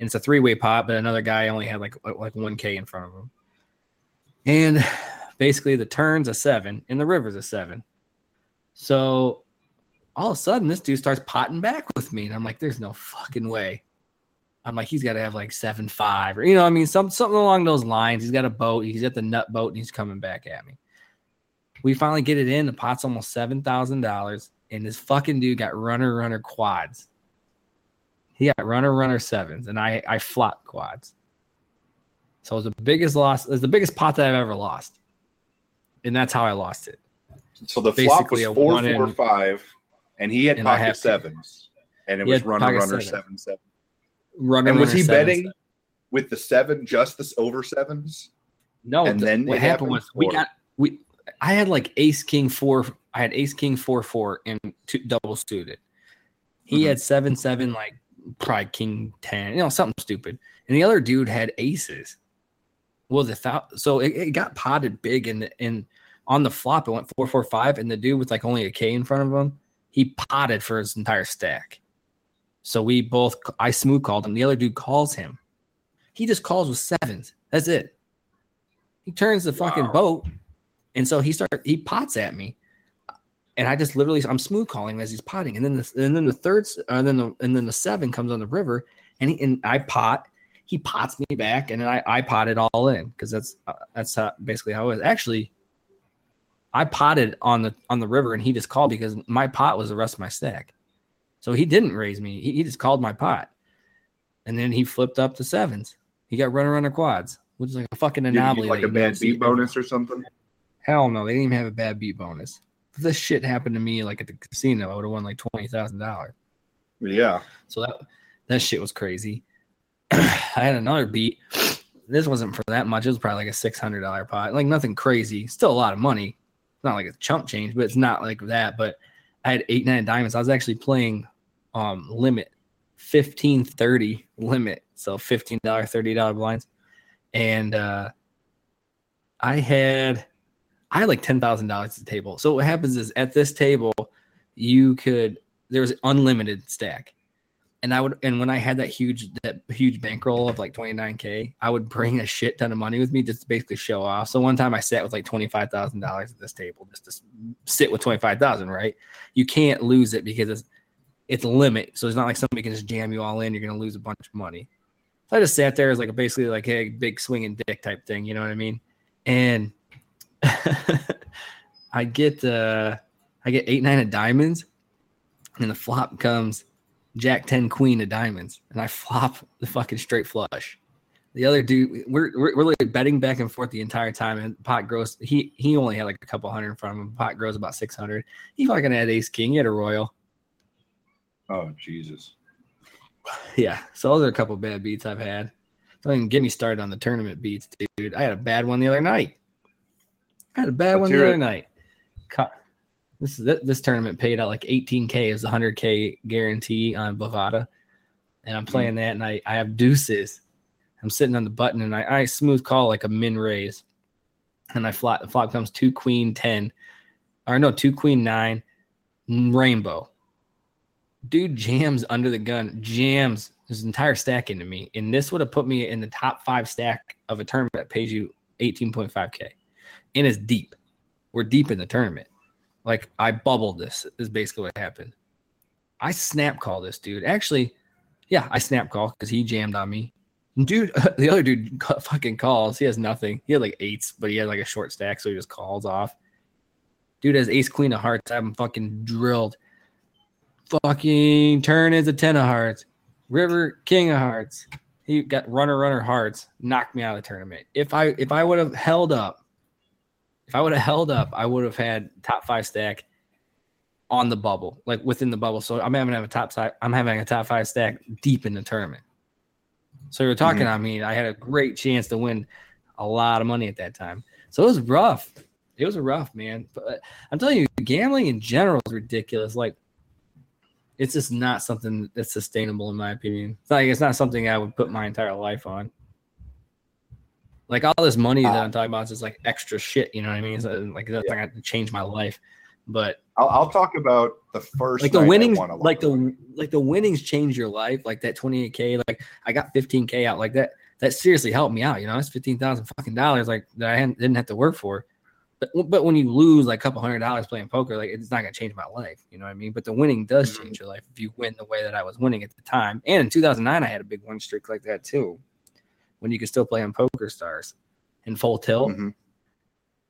and it's a three-way pot. But another guy only had like like one K in front of him. And basically, the turn's a seven, and the river's a seven. So all of a sudden, this dude starts potting back with me, and I'm like, "There's no fucking way." I'm like, "He's got to have like seven five, or you know, I mean, some something along those lines." He's got a boat. He's at the nut boat, and he's coming back at me. We finally get it in. The pot's almost seven thousand dollars, and this fucking dude got runner, runner quads. He got runner, runner sevens, and I, I flopped quads. So it was the biggest loss. It was the biggest pot that I've ever lost, and that's how I lost it. So the basically, flop was four, four, in, five, and he had and pocket sevens, and it was runner, runner, seven, seven. seven. Runner, and was runner he seven, betting seven. With the seven, just the over sevens? No. And the, then what happened, happened was we got we. I had like ace king four. I had ace king four four and two double suited. He mm-hmm. had seven seven like probably king ten, you know, something stupid. And the other dude had aces. Well, the thou- so it, it got potted big and and on the flop it went four four five and the dude with like only a K in front of him, he potted for his entire stack. So we both I smooth called him. The other dude calls him. He just calls with sevens. That's it. He turns the fucking wow. boat. And so he starts, he pots at me, and I just literally, I'm smooth calling as he's potting. And then the, and then the third, and then the, and then the seven comes on the river, and he, and I pot, he pots me back, and then I, I pot it all in because that's uh, that's how, basically how it was. Actually, I potted on the on the river, and he just called because my pot was the rest of my stack, so he didn't raise me. He, he just called my pot, and then he flipped up the sevens. He got runner runner quads, which is like a fucking anomaly, like a bad beat bonus or something. Hell no, they didn't even have a bad beat bonus. If this shit happened to me like at the casino, I would have won like twenty thousand dollars. Yeah. So that that shit was crazy. I had another beat. This wasn't for that much. It was probably like a six hundred dollars pot. Like nothing crazy. Still a lot of money. It's not like a chump change, but it's not like that. But I had eight, nine diamonds. I was actually playing um, limit, fifteen thirty limit. So fifteen dollars, thirty dollars blinds. And uh, I had... I had like ten thousand dollars at the table. So what happens is at this table, you could, there was unlimited stack. And I would, and when I had that huge, that huge bankroll of like twenty-nine K, I would bring a shit ton of money with me just to basically show off. So one time I sat with like twenty-five thousand dollars at this table just to sit with twenty-five thousand, right? You can't lose it because it's, it's a limit. So it's not like somebody can just jam you all in. You're going to lose a bunch of money. So I just sat there as like a basically like, hey, big swinging dick type thing. You know what I mean? And I get uh, I get eight nine of diamonds, and the flop comes jack ten queen of diamonds, and I flop the fucking straight flush. The other dude, we're we're, we're like betting back and forth the entire time, and pot gross. He he only had like a couple hundred in front of him. Pot grows about six hundred. He fucking had ace king. He had a royal. Oh Jesus. Yeah. So those are a couple bad beats I've had. Don't even get me started on the tournament beats, dude. I had a bad one the other night. I had a bad Let's one the other it. night. This is this tournament paid out like eighteen K. It was one hundred K guarantee on Bovada. And I'm playing that, and I, I have deuces. I'm sitting on the button, and I, I smooth call like a min raise. And I flop. The flop comes two queen ten. Or no, two queen nine. Rainbow. Dude jams under the gun. Jams his entire stack into me. And this would have put me in the top five stack of a tournament that pays you eighteen point five K. And it's deep. We're deep in the tournament. Like, I bubbled this is basically what happened. I snap call this dude. Actually, yeah, I snap call because he jammed on me. Dude, the other dude fucking calls. He has nothing. He had like eights, but he had like a short stack, so he just calls off. Dude has ace queen of hearts. I'm fucking drilled. Fucking turn is a ten of hearts. River king of hearts. He got runner runner hearts. Knocked me out of the tournament. If I if I would have held up, If I would have held up, I would have had top five stack on the bubble, like within the bubble. So I'm having to have a top side. I'm having a top five stack deep in the tournament. So you're talking, mm-hmm. I mean, I had a great chance to win a lot of money at that time. So it was rough. It was rough, man. But I'm telling you, gambling in general is ridiculous. Like, it's just not something that's sustainable, in my opinion. It's like it's not something I would put my entire life on. Like, all this money that I'm talking about is just like extra shit. You know what I mean? It's like, that's yeah. not going to change my life. But I'll, I'll talk about the first like the winnings, like the like the winnings change your life. Like that twenty-eight K, like I got fifteen K out. Like that that seriously helped me out. You know, it's fifteen thousand fucking dollars like that I hadn't, didn't have to work for. But but when you lose like a couple hundred dollars playing poker, like it's not going to change my life. You know what I mean? But the winning does change your life if you win the way that I was winning at the time. And in two thousand nine, I had a big win streak like that too, when you could still play on Poker Stars and Full Tilt. Mm-hmm.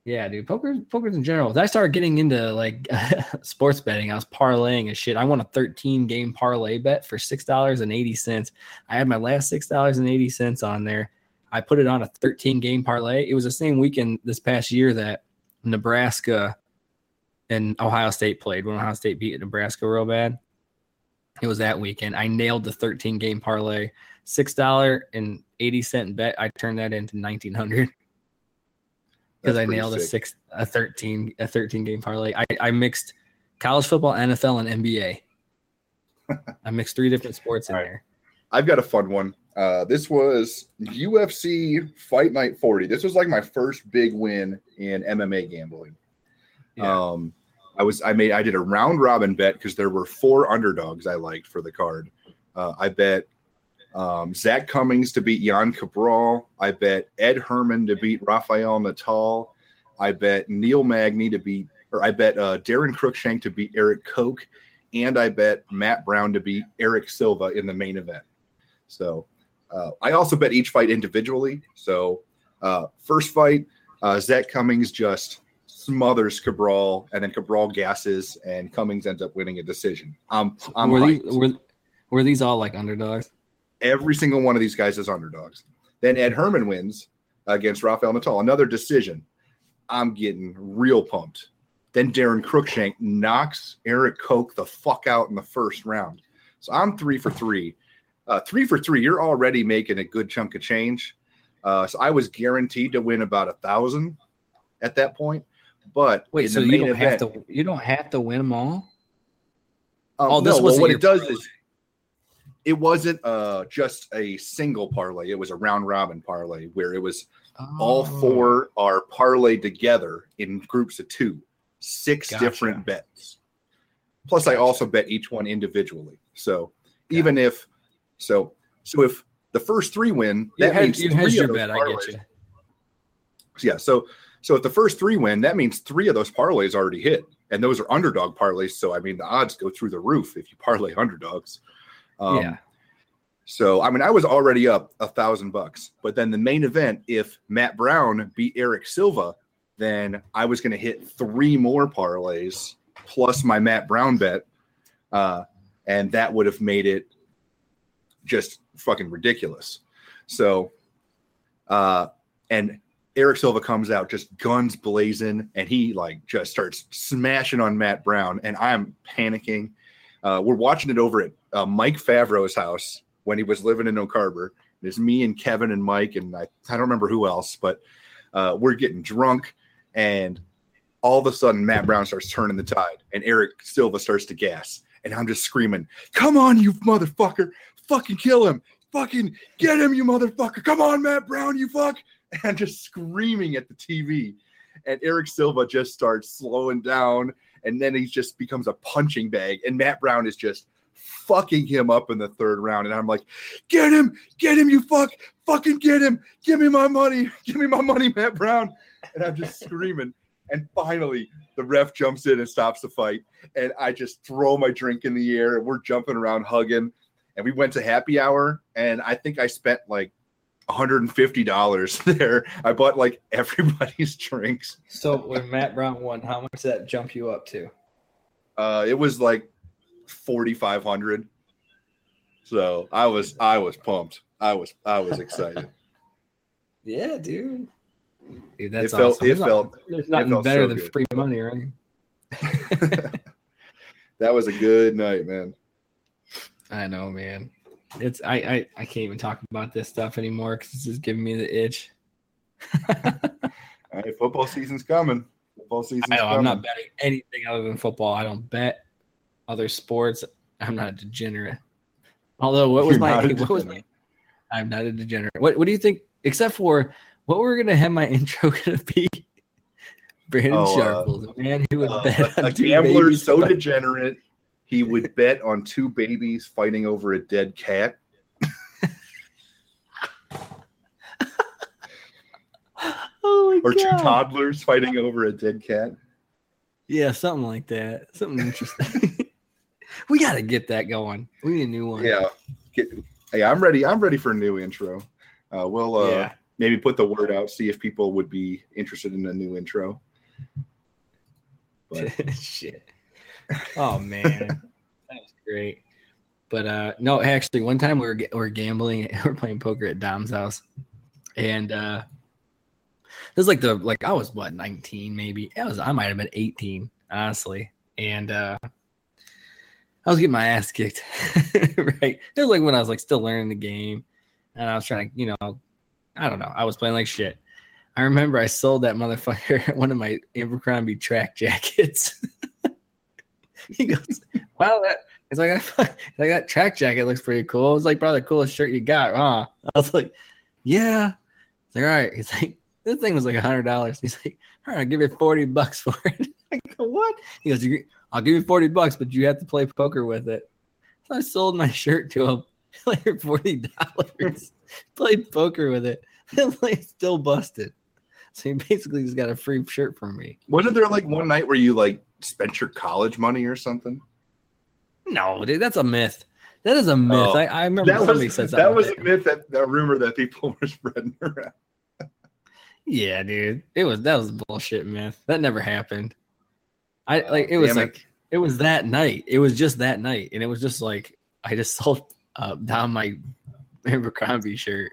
Yeah, dude, poker, poker's in general. I started getting into like sports betting. I was parlaying and shit. I won a thirteen game parlay bet for six dollars and eighty cents. I had my last six dollars and eighty cents on there. I put it on a thirteen game parlay. It was the same weekend this past year that Nebraska and Ohio State played, when Ohio State beat Nebraska real bad. It was that weekend. I nailed the thirteen game parlay. six dollars and eighty cent bet. I turned that into nineteen hundred because I nailed sick. a six, a thirteen, a thirteen game parlay. I, I mixed college football, N F L, and N B A. I mixed three different sports in right. there. I've got a fun one. Uh, this was U F C Fight Night forty. This was like my first big win in M M A gambling. Yeah. Um, I was I made I did a round robin bet because there were four underdogs I liked for the card. Uh, I bet. Um, Zach Cummings to beat Jan Cabral. I bet Ed Herman to beat Rafael Natal. I bet Neil Magny to beat, or I bet uh, Darren Cruikshank to beat Eric Koch. And I bet Matt Brown to beat Eric Silva in the main event. So uh, I also bet each fight individually. So uh, first fight, uh, Zach Cummings just smothers Cabral, and then Cabral gasses, and Cummings ends up winning a decision. Um, I'm were, right. these, were, were these all like underdogs? Every single one of these guys is underdogs. Then Ed Herman wins against Rafael Natal. Another decision. I'm getting real pumped. Then Darren Cruikshank knocks Eric Koch the fuck out in the first round. So I'm three for three. Uh, three for three, you're already making a good chunk of change. Uh, so I was guaranteed to win about a thousand at that point. But wait, so you don't event, have to you don't have to win them all? Um, oh, this no, was well, what it does is. It wasn't uh, just a single parlay. It was a round-robin parlay where it was oh. all four are parlayed together in groups of two. Six gotcha. different bets. Plus, gotcha. I also bet each one individually. So gotcha. even if so, so if the first three win, that you had, means you three of your those bet, parlays. I get you. Yeah, so so if the first three win, that means three of those parlays already hit. And those are underdog parlays. So, I mean, the odds go through the roof if you parlay underdogs. Um, yeah. So, I mean, I was already up a thousand bucks, but then the main event, if Matt Brown beat Eric Silva, then I was going to hit three more parlays plus my Matt Brown bet. Uh, and that would have made it just fucking ridiculous. So, uh, and Eric Silva comes out just guns blazing, and he like just starts smashing on Matt Brown, and I'm panicking. Uh, we're watching it over at uh, Mike Favreau's house when he was living in Oak Harbor. There's me and Kevin and Mike, and I, I don't remember who else, but uh, we're getting drunk. And all of a sudden, Matt Brown starts turning the tide, and Eric Silva starts to gas. And I'm just screaming, "Come on, you motherfucker. Fucking kill him. Fucking get him, you motherfucker. Come on, Matt Brown, you fuck." And I'm just screaming at the T V. And Eric Silva just starts slowing down. And then he just becomes a punching bag. And Matt Brown is just fucking him up in the third round. And I'm like, "Get him, get him, you fuck, fucking get him. Give me my money. Give me my money, Matt Brown." And I'm just screaming. And finally, the ref jumps in and stops the fight. And I just throw my drink in the air. And we're jumping around hugging. And we went to happy hour. And I think I spent like one hundred fifty dollars there. I bought like everybody's drinks. So when Matt Brown won, how much did that jump you up to? Uh, it was like forty-five hundred. So I was, I was pumped. I was, I was excited. Yeah, dude. Dude, that's it felt, awesome. It there's felt. Not, there's nothing felt better so than good. Free money, right? That was a good night, man. I know, man. it's I, I, I can't even talk about this stuff anymore because it's just giving me the itch. All right, football season's coming. Football season's I know, coming. I'm not betting anything other than football. I don't bet other sports. I'm not a degenerate. Although, what was You're my what was my? I'm not a degenerate. What What do you think? Except for what we're gonna have my intro gonna be? Brandon oh, Sharples, uh, a man who would uh, bet on a two gambler babies so fighting. Degenerate he would bet on two babies fighting over a dead cat. Oh my or God. Two toddlers fighting over a dead cat. Yeah, something like that. Something interesting. We got to get that going. We need a new one. Yeah. Get, hey, I'm ready. I'm ready for a new intro. Uh, we'll uh, yeah. maybe put the word out, see if people would be interested in a new intro. But. Shit. Oh, man. That was great. But uh, no, actually, one time we were, we were gambling. We were playing poker at Dom's house. And uh, this was like the, like I was, what, nineteen maybe? I was, I might have been eighteen, honestly. And, uh, I was getting my ass kicked, right? It was like when I was like still learning the game, and I was trying to, you know, I don't know. I was playing like shit. I remember I sold that motherfucker one of my Abercrombie track jackets. He goes, "Wow, that it's like I got track jacket looks pretty cool." I was like, "Bro, the coolest shirt you got, huh?" I was like, "Yeah." It's like, all right. He's like, "This thing was like a hundred dollars." He's like, "All right, I'll give you forty bucks for it." I go, "What?" He goes, "You." I'll give you forty bucks, but you have to play poker with it. So I sold my shirt to him like for forty dollars. Played poker with it. Like still busted. So he basically just got a free shirt from me. Wasn't there like one night where you like spent your college money or something? No, dude, that's a myth. That is a myth. Oh, I, I remember somebody said that. That was a myth, that that rumor that people were spreading around. Yeah, dude, it was that was a bullshit myth. That never happened. I like it was Damn like it. it was that night. It was just that night, and it was just like I just sold uh, down my Abercrombie shirt.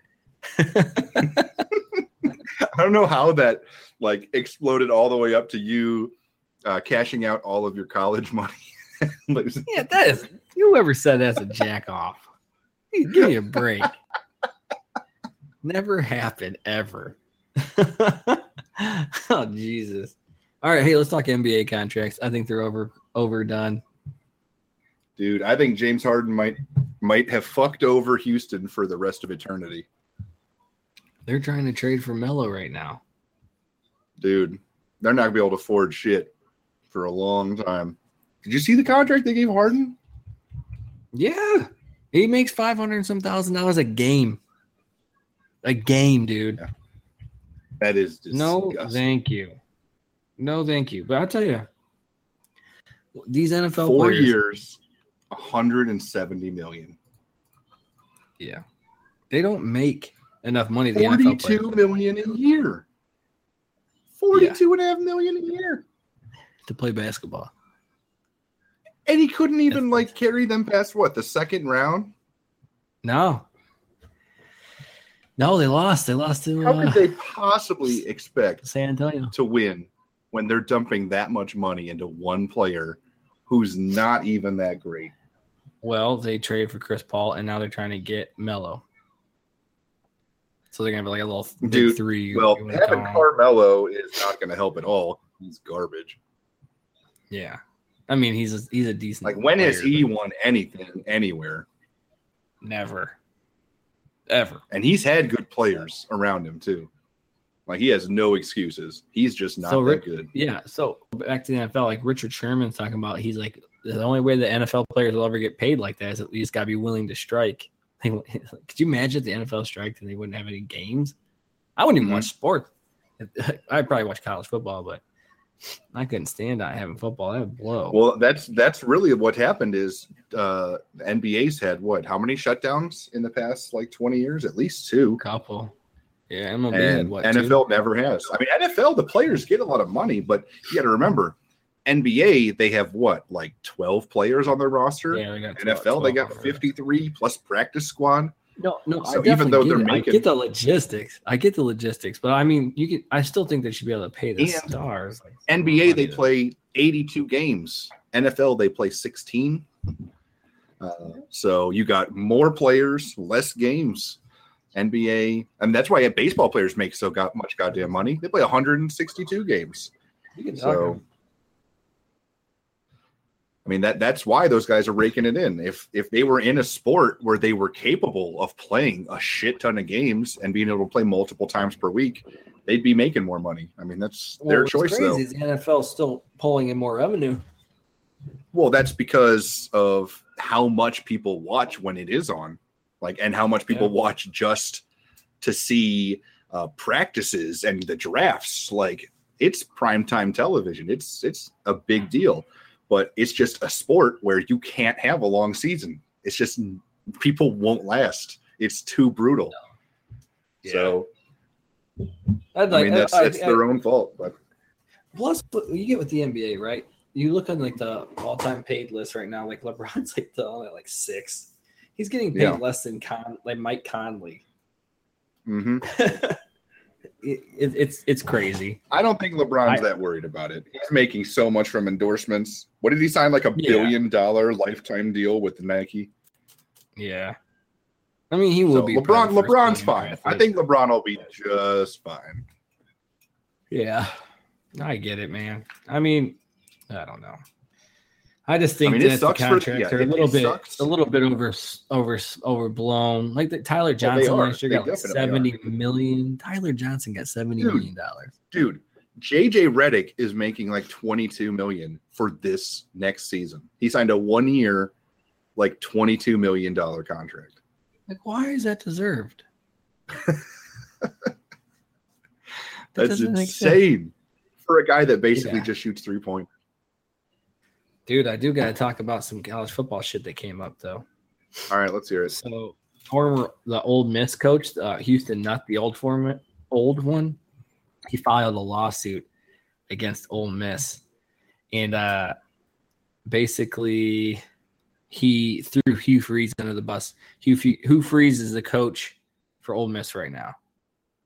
I don't know how that like exploded all the way up to you uh, cashing out all of your college money. Yeah, that is whoever said that's a jack off. Hey, give me a break. Never happened ever. Oh Jesus. All right, hey, let's talk N B A contracts. I think they're over overdone. Dude, I think James Harden might might have fucked over Houston for the rest of eternity. They're trying to trade for Melo right now. Dude, they're not going to be able to afford shit for a long time. Did you see the contract they gave Harden? Yeah. He makes five hundred and some thousand dollars a game. A game, dude. Yeah. That is disgusting. No, thank you. No, thank you. But I'll tell you, these N F L four players, years, one hundred seventy million dollars. Yeah. They don't make enough money. The forty-two million dollars a year. forty-two and a half million dollars a year. To play basketball. And he couldn't even, like, carry them past, what, the second round? No. No, they lost. They lost to How uh, could they possibly expect San Antonio to win when they're dumping that much money into one player who's not even that great? Well, they traded for Chris Paul, and now they're trying to get Melo. So they're going to have like a little big Dude, three. Well, having Carmelo is not going to help at all. He's garbage. Yeah. I mean, he's a, he's a decent Like, when player, has he won anything anywhere? Never. Ever. And he's had good players around him, too. Like, he has no excuses. He's just not so, that good. Yeah, so back to the N F L, like Richard Sherman's talking about, he's like, the only way the N F L players will ever get paid like that is at least got to be willing to strike. Like, could you imagine if the N F L striked and they wouldn't have any games? I wouldn't even mm-hmm. watch sports. I'd probably watch college football, but I couldn't stand not having football. That would blow. Well, that's that's really what happened is uh, the N B A's had, what, how many shutdowns in the past, like, twenty years? At least two. Couple. Yeah, M L B and what, N F L two? Never has. I mean, N F L, the players get a lot of money, but you got to remember, N B A, they have what, like twelve players on their roster? Yeah, they got N F L, twelve, they got fifty-three plus practice squad. No, no, so I even though they're get making, I get the logistics. I get the logistics, but I mean, you can. I still think they should be able to pay the stars. Like, N B A, they play eighty-two games. N F L, they play sixteen. Uh, so you got more players, less games. N B A, I mean, that's why baseball players make so got much goddamn money. They play one hundred sixty-two games. So, I mean, that that's why those guys are raking it in. If if they were in a sport where they were capable of playing a shit ton of games and being able to play multiple times per week, they'd be making more money. I mean, that's well, their choice, crazy though. Is the N F L still pulling in more revenue? Well, that's because of how much people watch when it is on. Like, and how much people yeah. watch just to see uh, practices and the drafts. Like, it's primetime television. It's it's a big deal, but it's just a sport where you can't have a long season. It's just people won't last. It's too brutal. Yeah. So, I'd like, I mean, that's, I, I, that's I, their I, own fault. But. Plus, you get with the N B A, right? You look on like the all-time paid list right now. Like LeBron's like the like sixth. He's getting paid yeah. less than Con, like Mike Conley. Mm-hmm. it, it, it's it's crazy. I don't think LeBron's I, that worried about it. He's making so much from endorsements. What did he sign? Like a yeah. billion dollar lifetime deal with Nike. Yeah. I mean, he will so be. LeBron. LeBron's fine. I think LeBron will be just fine. Yeah, I get it, man. I mean, I don't know. I just think I mean, that the contracts for, yeah, are a little bit, sucks. a little bit over, over, overblown. Like the Tyler Johnson well, last year got like seventy are. million. Tyler Johnson got seventy dude, million dollars. Dude, J J Redick is making like twenty-two million for this next season. He signed a one-year, like twenty-two million dollar contract. Like, why is that deserved? that That's insane for a guy that basically yeah. just shoots three-point. Dude, I do got to talk about some college football shit that came up, though. All right, let's hear it. So, former the Old Miss coach, uh, Houston Nutt, the old former, old one, he filed a lawsuit against Ole Miss, and uh, basically he threw Hugh Freeze under the bus. Hugh, Hugh Freeze is the coach for Ole Miss right now,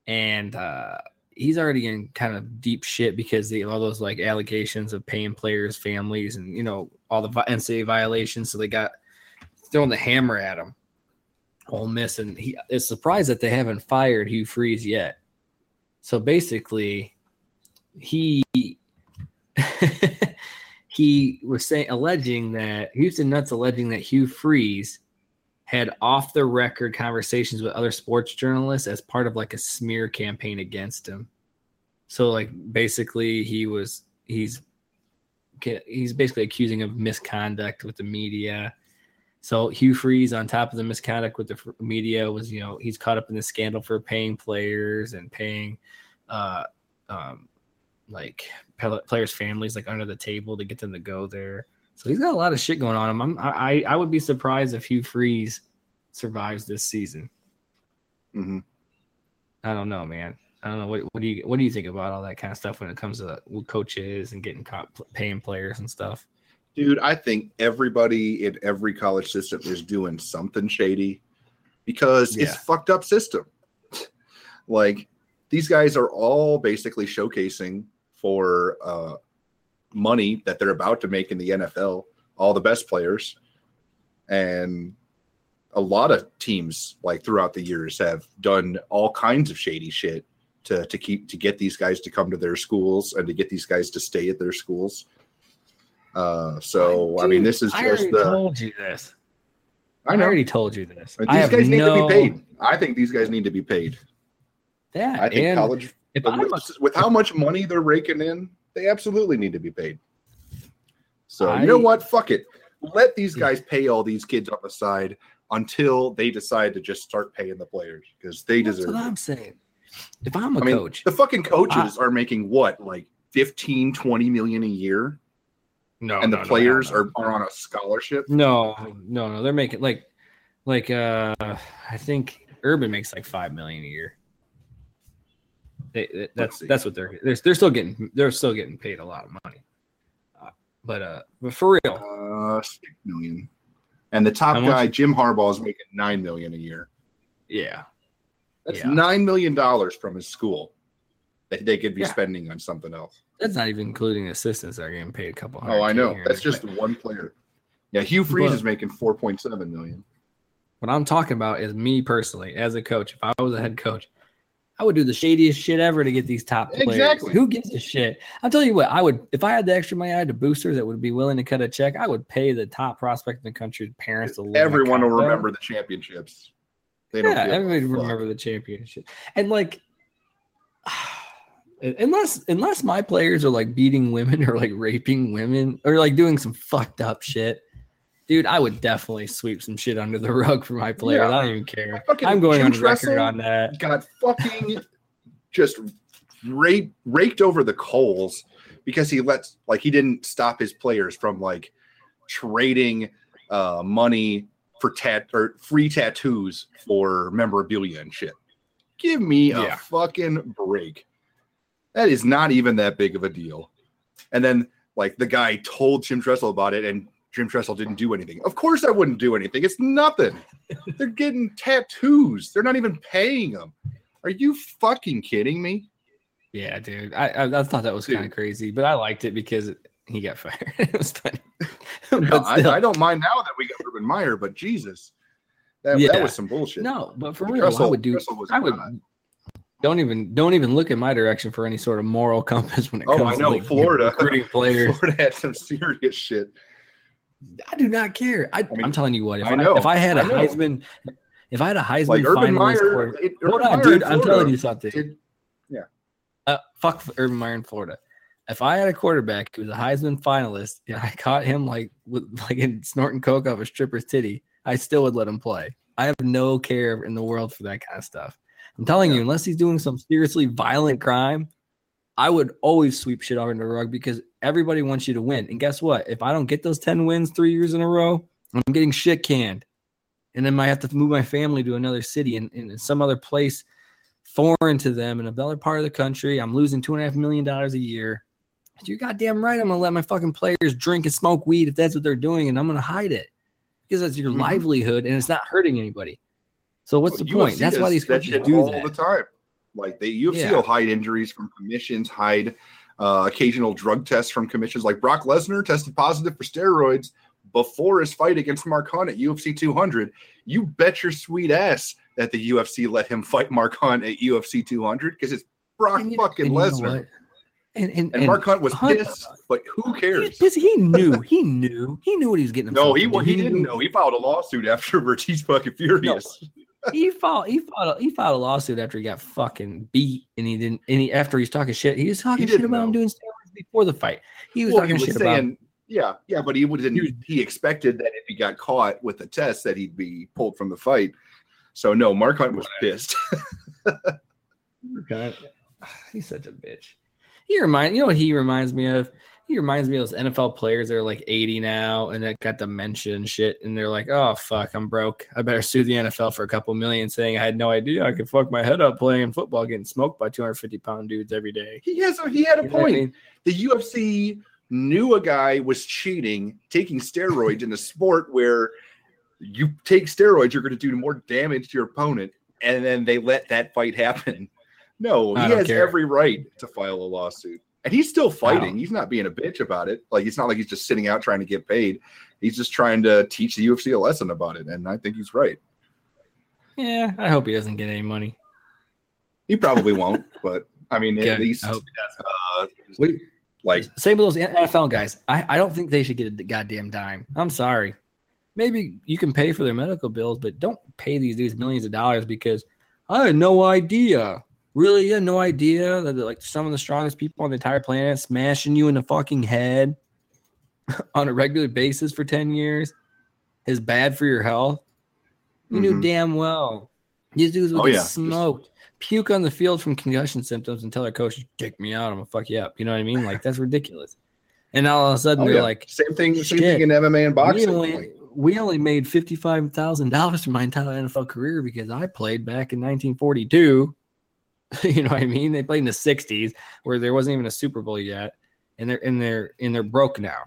and uh, he's already in kind of deep shit because the, all those like allegations of paying players, families, and you know all the N C double A violations. So they got throwing the hammer at him. Ole Miss, and he is surprised that they haven't fired Hugh Freeze yet. So basically, he he was saying alleging that Houston Nutt's alleging that Hugh Freeze had off-the-record conversations with other sports journalists as part of, like, a smear campaign against him. So, like, basically he was – he's he's basically accusing of misconduct with the media. So Hugh Freeze, on top of the misconduct with the media, was, you know, he's caught up in the scandal for paying players and paying, uh, um, like, players' families, like, under the table to get them to go there. So he's got a lot of shit going on him. I'm, I I would be surprised if Hugh Freeze survives this season. Mm-hmm. I don't know, man. I don't know. What, what do you what do you think about all that kind of stuff when it comes to coaches and getting caught paying players and stuff? Dude, I think everybody in every college system is doing something shady because yeah. it's a fucked up system. Like, these guys are all basically showcasing for uh, – money that they're about to make in the N F L, all the best players, and a lot of teams like throughout the years have done all kinds of shady shit to to keep to get these guys to come to their schools and to get these guys to stay at their schools. Uh, so Dude, I mean, this is I just the. I told you this. I, know. I already told you this. These I guys need no... to be paid. I think these guys need to be paid. Yeah, I think and college if with, a... with how much money they're raking in. They absolutely need to be paid. So I, you know what? Fuck it. Let these guys pay all these kids on the side until they decide to just start paying the players because they deserve it. That's what I'm saying. If I'm a I coach. Mean, the fucking coaches I, are making what? Like fifteen, twenty million a year? No. And the no, players no, no, no. Are, are on a scholarship? No, no, no. They're making like, like uh, I think Urban makes like five million a year. They, that's that's what they're they're they're still getting they're still getting paid a lot of money, uh, but uh but for real, uh, six million, and the top guy you, Jim Harbaugh is making nine million a year. Yeah, that's yeah. nine million dollars from his school that they could be yeah. spending on something else. That's not even including assistants that are getting paid a couple hundred. Oh, I know that's just one player. Yeah, Hugh Freeze but, is making four point seven million dollars. What I'm talking about is me personally as a coach. If I was a head coach, I would do the shadiest shit ever to get these top players. Exactly. Who gives a shit? I'll tell you what, I would, if I had the extra money, I had a booster that would be willing to cut a check, I would pay the top prospect in the country's parents. To Everyone will remember the championships. They don't yeah, everybody remember the championship. And like, unless unless my players are like beating women or like raping women or like doing some fucked up shit, dude, I would definitely sweep some shit under the rug for my players. Yeah. I don't even care. I'm going on record on that. Got fucking just raped, raked over the coals because he lets like he didn't stop his players from like trading uh, money for tat or free tattoos for memorabilia and shit. Give me yeah. a fucking break. That is not even that big of a deal. And then like the guy told Jim Tressel about it and Jim Tressel didn't do anything. Of course I wouldn't do anything. It's nothing. They're getting tattoos. They're not even paying them. Are you fucking kidding me? Yeah, dude. I I, I thought that was kind of crazy, but I liked it because it, he got fired. It was funny. No, I, I don't mind now that we got Urban Meyer, but Jesus, that, yeah. that was some bullshit. No, but for real, I would do. I would God. don't even don't even look at my direction for any sort of moral compass when it oh, comes. I know to like, Florida recruiting players. Florida had some serious shit. I do not care. I, I mean, I'm telling you what. If I, know, I if I had a I Heisman, if I had a Heisman, like Urban Meyer, it, Urban hold on, Meyer dude. I'm telling you something. It, yeah. Uh, fuck Urban Meyer in Florida. If I had a quarterback who was a Heisman finalist and I caught him like with, like in snorting coke off a stripper's titty, I still would let him play. I have no care in the world for that kind of stuff. I'm telling yeah. you, unless he's doing some seriously violent crime, I would always sweep shit under the rug because everybody wants you to win. And guess what? If I don't get those ten wins three years in a row, I'm getting shit canned. And then I have to move my family to another city and, and some other place foreign to them in another part of the country. I'm losing two and a half million dollars a year. You're goddamn right I'm going to let my fucking players drink and smoke weed if that's what they're doing, and I'm going to hide it because that's your mm-hmm. livelihood, and it's not hurting anybody. So what's well, the U F C point? That's why these coaches do all that. All the time. Like, the U F C yeah. will hide injuries from commissions, hide uh, occasional drug tests from commissions. Like, Brock Lesnar tested positive for steroids before his fight against Mark Hunt at U F C two hundred. You bet your sweet ass that the U F C let him fight Mark Hunt at U F C two hundred because it's Brock and, fucking and Lesnar. And, and, and Mark Hunt was Hunt, pissed, but who cares? He, he knew. He knew. He knew what he was getting himself. No, he he, he didn't know. He filed a lawsuit afterwards. He's fucking furious. No. He filed he filed he filed a lawsuit after he got fucking beat, and he didn't. And he, after he's talking shit, he was talking he shit about know. him doing steroids before the fight. He was well, talking he was shit saying, about. Yeah, yeah, but he didn't. He, he expected that if he got caught with a test, that he'd be pulled from the fight. So no, Mark Hunt was pissed. God, he's such a bitch. He remind you know what he reminds me of? He reminds me of those N F L players that are like eighty now and that got dementia and shit, and they're like, oh fuck, I'm broke. I better sue the N F L for a couple million saying I had no idea I could fuck my head up playing football, getting smoked by two hundred fifty pound dudes every day. He has he had a you point. I mean? The U F C knew a guy was cheating, taking steroids in a sport where you take steroids, you're gonna do more damage to your opponent, and then they let that fight happen. No, he has care. every right to file a lawsuit. And he's still fighting. Wow. He's not being a bitch about it. Like, it's not like he's just sitting out trying to get paid. He's just trying to teach the U F C a lesson about it, and I think he's right. Yeah, I hope he doesn't get any money. He probably won't, but, I mean, at yeah, least... Uh, Wait, like same with those N F L guys. I, I don't think they should get a goddamn dime. I'm sorry. Maybe you can pay for their medical bills, but don't pay these dudes millions of dollars because I had no idea. Really, you had no idea that like some of the strongest people on the entire planet smashing you in the fucking head on a regular basis for ten years is bad for your health. You mm-hmm. knew damn well. These dudes would oh, get yeah. smoked, puke on the field from concussion symptoms and tell their coach, "Kick me out, I'm gonna fuck you up." You know what I mean? Like, that's ridiculous. And all of a sudden oh, they're yeah. like, "Same thing, same thing in M M A and boxing." We only, we only made fifty-five thousand dollars for my entire N F L career because I played back in nineteen forty-two. You know what I mean? They played in the sixties where there wasn't even a Super Bowl yet, and they're and they're and they're broke now,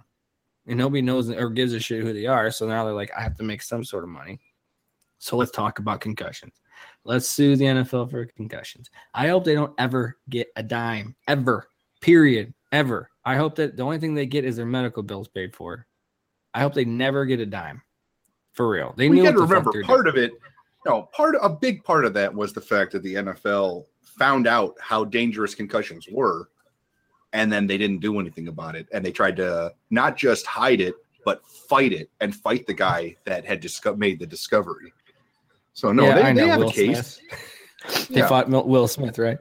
and nobody knows or gives a shit who they are. So now they're like, I have to make some sort of money. So let's talk about concussions. Let's sue the N F L for concussions. I hope they don't ever get a dime, ever. Period. Ever. I hope that the only thing they get is their medical bills paid for. I hope they never get a dime. For real. They need to remember part of it. No, part a big part of that was the fact that the N F L found out how dangerous concussions were, and then they didn't do anything about it. And they tried to not just hide it, but fight it and fight the guy that had disco- made the discovery. So, no, yeah, they, they have Will a case. They yeah. fought Will Smith, right?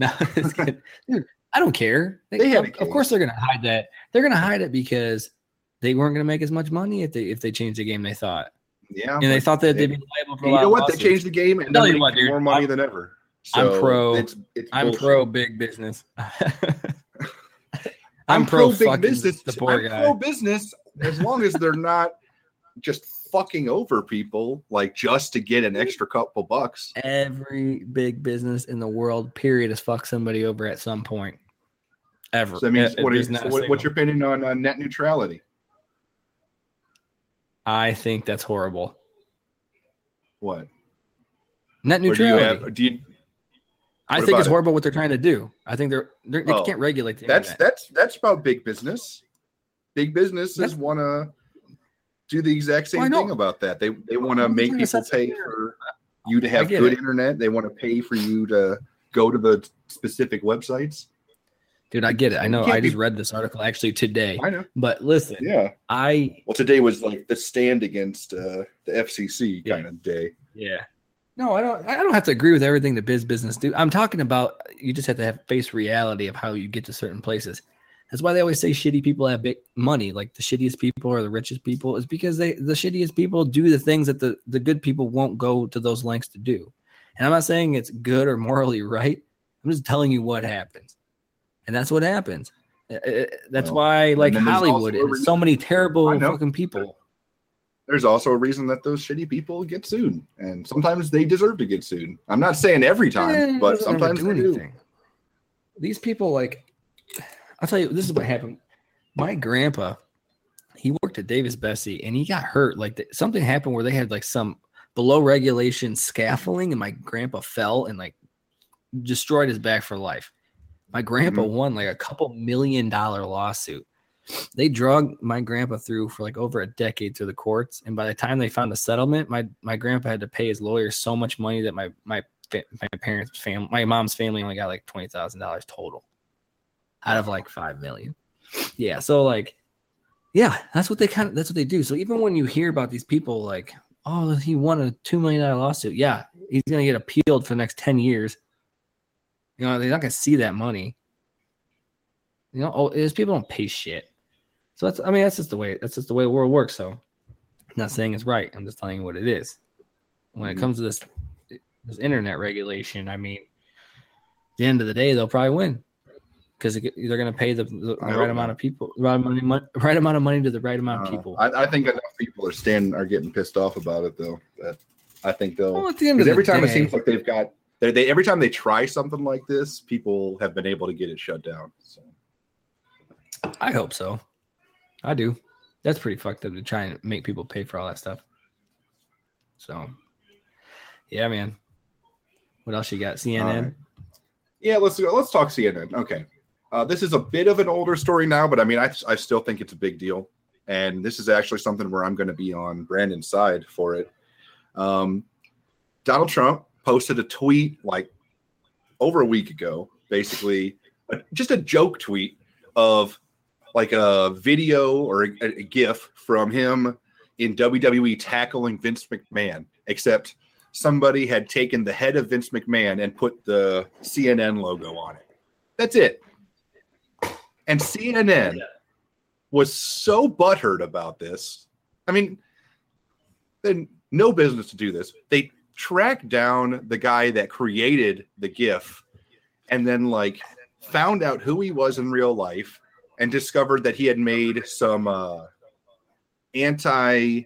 No, it's good. Dude, I don't care. They, they of, of course they're going to hide that. They're going to hide it because they weren't going to make as much money if they if they changed the game they thought. Yeah. And they thought that they, they'd be liable for a lot of losses. You know what? They changed the game and they made more money I'm, than ever. So I'm pro. It's, it's I'm bullshit. pro big business. I'm, I'm pro, pro big business. The poor I'm guy. pro business as long as they're not just fucking over people like just to get an extra couple bucks. Every big business in the world, period, has fucked somebody over at some point. Ever. So that means, it, what is, so what's your opinion on uh, net neutrality? I think that's horrible. What? Net neutrality. Do you have, do you, I think it's it? horrible what they're trying to do. I think they're, they're they oh, can't regulate the that's, internet. That's that's about big business. Big businesses want to do the exact same well, thing about that. They they want to make people pay for you to have good it. internet. They want to pay for you to go to the specific websites. Dude, I get it. I know. I just be... read this article actually today. I know. But listen, yeah. I well, today was like the stand against uh, the F C C yeah. kind of day. Yeah. No, I don't. I don't have to agree with everything the biz business do. I'm talking about you just have to have face reality of how you get to certain places. That's why they always say shitty people have big money. Like the shittiest people or the richest people is because they the shittiest people do the things that the the good people won't go to those lengths to do. And I'm not saying it's good or morally right. I'm just telling you what happens. And that's what happens. That's well, why, like Hollywood, is so many terrible fucking people. There's also a reason that those shitty people get sued, and sometimes they deserve to get sued. I'm not saying every time, eh, but sometimes do they do. These people, like, I'll tell you, this is what happened. My grandpa, he worked at Davis Bessie, and he got hurt. Like the, something happened where they had like some below regulation scaffolding, and my grandpa fell and like destroyed his back for life. My grandpa mm-hmm. won like a couple million dollar lawsuit. They drug my grandpa through for like over a decade through the courts. And by the time they found a settlement, my, my grandpa had to pay his lawyer so much money that my, my, my parents' family, my mom's family only got like twenty thousand dollars total out of like five million. Yeah. So like, yeah, that's what they kind of, that's what they do. So even when you hear about these people like, oh, he won a two million dollars lawsuit. Yeah. He's going to get appealed for the next ten years. You know, they're not going to see that money. You know, oh, it's people don't pay shit. So that's, I mean, that's just the way, that's just the way the world works. So I'm not saying it's right. I'm just telling you what it is. When it comes to this, this internet regulation, I mean, at the end of the day, they'll probably win because they're going to pay the, the right amount of people, right amount of money, right amount of money to the right amount of people. Uh, I, I think enough people are standing, are getting pissed off about it though. That I think they'll, well, at the end of the every time day, it seems like they've got, They, they every time they try something like this, people have been able to get it shut down. So. I hope so. I do. That's pretty fucked up to try and make people pay for all that stuff. So, yeah, man. What else you got? C N N? Right. Yeah, let's go. Let's talk C N N. Okay. Uh, this is a bit of an older story now, but I mean, I I still think it's a big deal. And this is actually something where I'm going to be on Brandon's side for it. Um, Donald Trump posted a tweet like over a week ago, basically just a joke tweet of like a video or a, a GIF from him in W W E tackling Vince McMahon, except somebody had taken the head of Vince McMahon and put the C N N logo on it. That's it. And C N N was so butthurt about this. I mean, then no business to do this. They track down the guy that created the GIF and then like found out who he was in real life and discovered that he had made some uh anti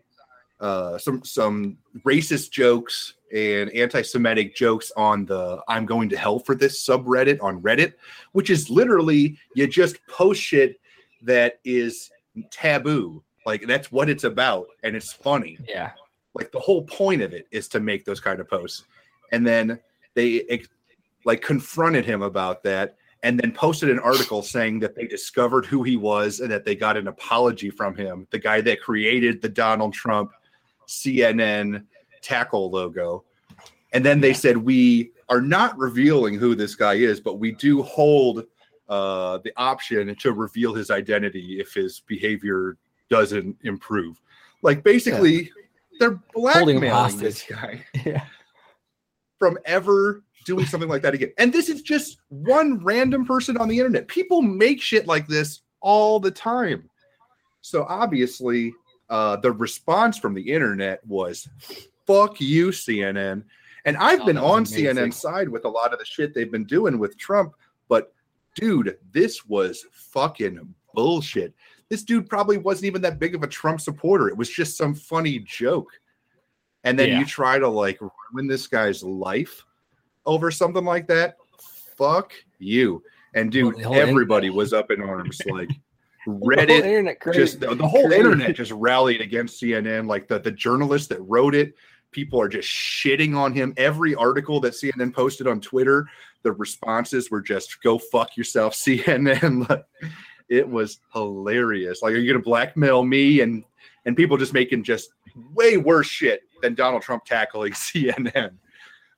uh some some racist jokes and anti-Semitic jokes on the I'm going to hell for this subreddit on Reddit, which is literally you just post shit that is taboo. Like that's what it's about, and it's funny. Yeah. Like the whole point of it is to make those kind of posts. And then they like confronted him about that. and then posted an article saying that they discovered who he was and that they got an apology from him, the guy that created the Donald Trump C N N tackle logo. And then they said, we are not revealing who this guy is, but we do hold uh, the option to reveal his identity if his behavior doesn't improve. Like, basically, yeah. they're blackmailing this guy yeah. from ever doing something like that again. And this is just one random person on the internet. People make shit like this all the time. So obviously, uh, the response from the internet was, fuck you, C N N. And I've oh, been on amazing. C N N's side with a lot of the shit they've been doing with Trump. But, dude, this was fucking bullshit. This dude probably wasn't even that big of a Trump supporter. It was just some funny joke. And then yeah. you try to, like, ruin this guy's life over something like that. Fuck you. And, dude, well, everybody internet. was up in arms. Like, Reddit, the just the, the whole crazy. internet just rallied against C N N. Like, the, the journalist that wrote it, people are just shitting on him. Every article that C N N posted on Twitter, the responses were just, go fuck yourself, C N N. Like, it was hilarious. Like, are you going to blackmail me? And and people just making just way worse shit than Donald Trump tackling C N N.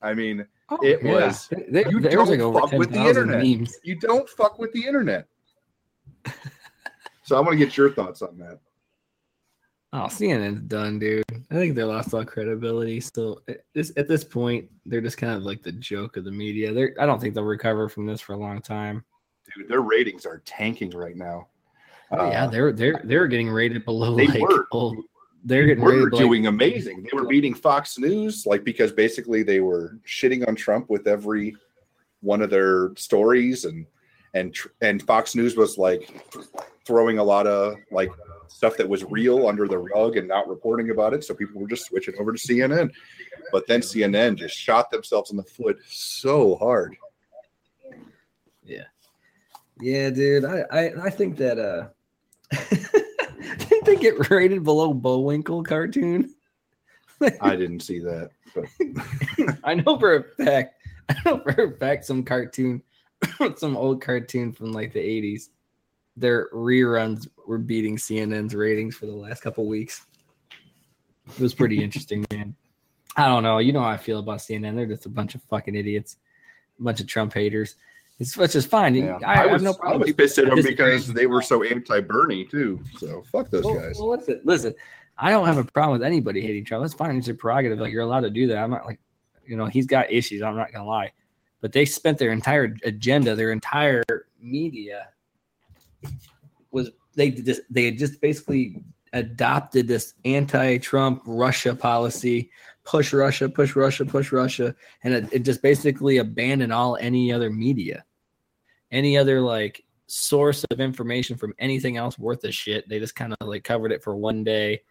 I mean, oh, it yeah. was. They, you, don't like fuck with the internet. Memes. You don't fuck with the internet. So I want to get your thoughts on that. Oh, C N N's done, dude. I think they lost all credibility. So at this, at this point, they're just kind of like the joke of the media. They're, I don't think they'll recover from this for a long time. Dude, their ratings are tanking right now. Oh, yeah, uh, they're they're they're getting rated below. They like, were. Old, they're getting they were doing like, amazing. They were beating Fox News, like, because basically they were shitting on Trump with every one of their stories, and and and Fox News was like throwing a lot of like stuff that was real under the rug and not reporting about it. So people were just switching over to C N N, but then C N N just shot themselves in the foot so hard. Yeah. Yeah, dude, I, I, I think that uh, didn't they get rated below Bullwinkle cartoon? I didn't see that. But. I know for a fact. I know for a fact some cartoon, some old cartoon from like the eighties. Their reruns were beating C N N's ratings for the last couple weeks. It was pretty interesting, man. I don't know. You know how I feel about C N N. They're just a bunch of fucking idiots, a bunch of Trump haters. It's, which is fine. Yeah. I, I was, no problem. I was pissed at them because they were so anti-Bernie too. So fuck those well, guys. Well, listen, listen, I don't have a problem with anybody hating Trump. That's fine. It's your prerogative. Like, you're allowed to do that. I'm not like, you know, he's got issues. I'm not gonna lie, but they spent their entire agenda, their entire media was they just they just basically adopted this anti-Trump Russia policy. Push Russia, push Russia, push Russia, and it, it just basically abandoned all any other media. Any other like source of information from anything else worth a shit, they just kind of like covered it for one day,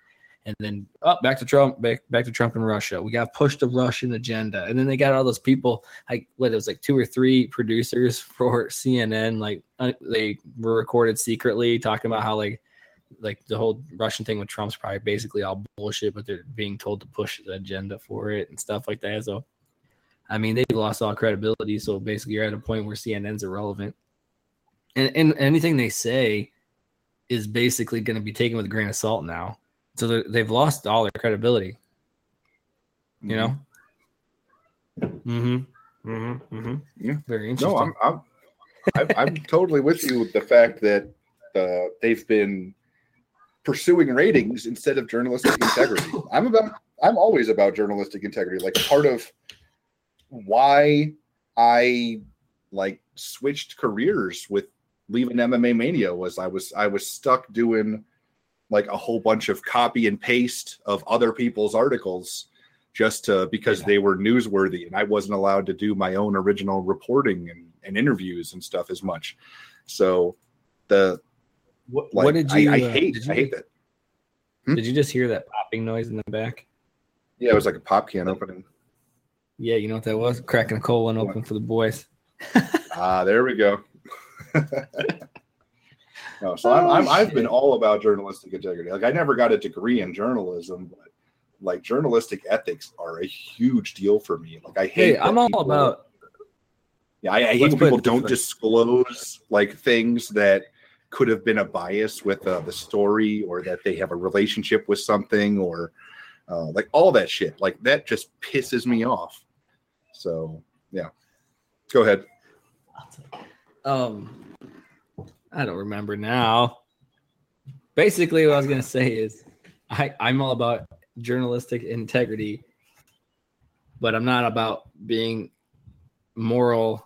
and then up oh, back to Trump, back, back to Trump and Russia. We got pushed the Russian agenda, and then they got all those people. Like what it was like two or three producers for C N N, like uh, they were recorded secretly talking about how like like the whole Russian thing with Trump's probably basically all bullshit, but they're being told to push the agenda for it and stuff like that. So. I mean, they lost all credibility, so basically you're at a point where C N N's irrelevant. And, and anything they say is basically going to be taken with a grain of salt now. So they've lost all their credibility. You know? Mm-hmm. Mm-hmm. Mm-hmm. Yeah. Very interesting. No, I'm, I'm, I'm, I'm totally with you with the fact that uh, they've been pursuing ratings instead of journalistic integrity. I'm about. I'm always about journalistic integrity. Like, part of why I like switched careers with leaving M M A Mania was I was I was stuck doing like a whole bunch of copy and paste of other people's articles just to, because yeah. they were newsworthy, and I wasn't allowed to do my own original reporting and, and interviews and stuff as much. So the what, like, what did you? I, I uh, hate did you, I hate that. Hmm? Did you just hear that popping noise in the back? Yeah, it was like a pop can opening. Yeah, you know what that was? Cracking a cold one open for the boys. Ah, there we go. no, so oh, I'm, I'm, I've been all about journalistic integrity. Like, I never got a degree in journalism, but like journalistic ethics are a huge deal for me. Like, I hate. Hey, I'm all about. Yeah, I, I hate when people don't disclose like things that could have been a bias with uh, the story, or that they have a relationship with something, or uh, like all that shit. Like that just pisses me off. So yeah, go ahead. Um, I don't remember now. Basically, what I was gonna say is, I, I'm all about journalistic integrity, but I'm not about being moral.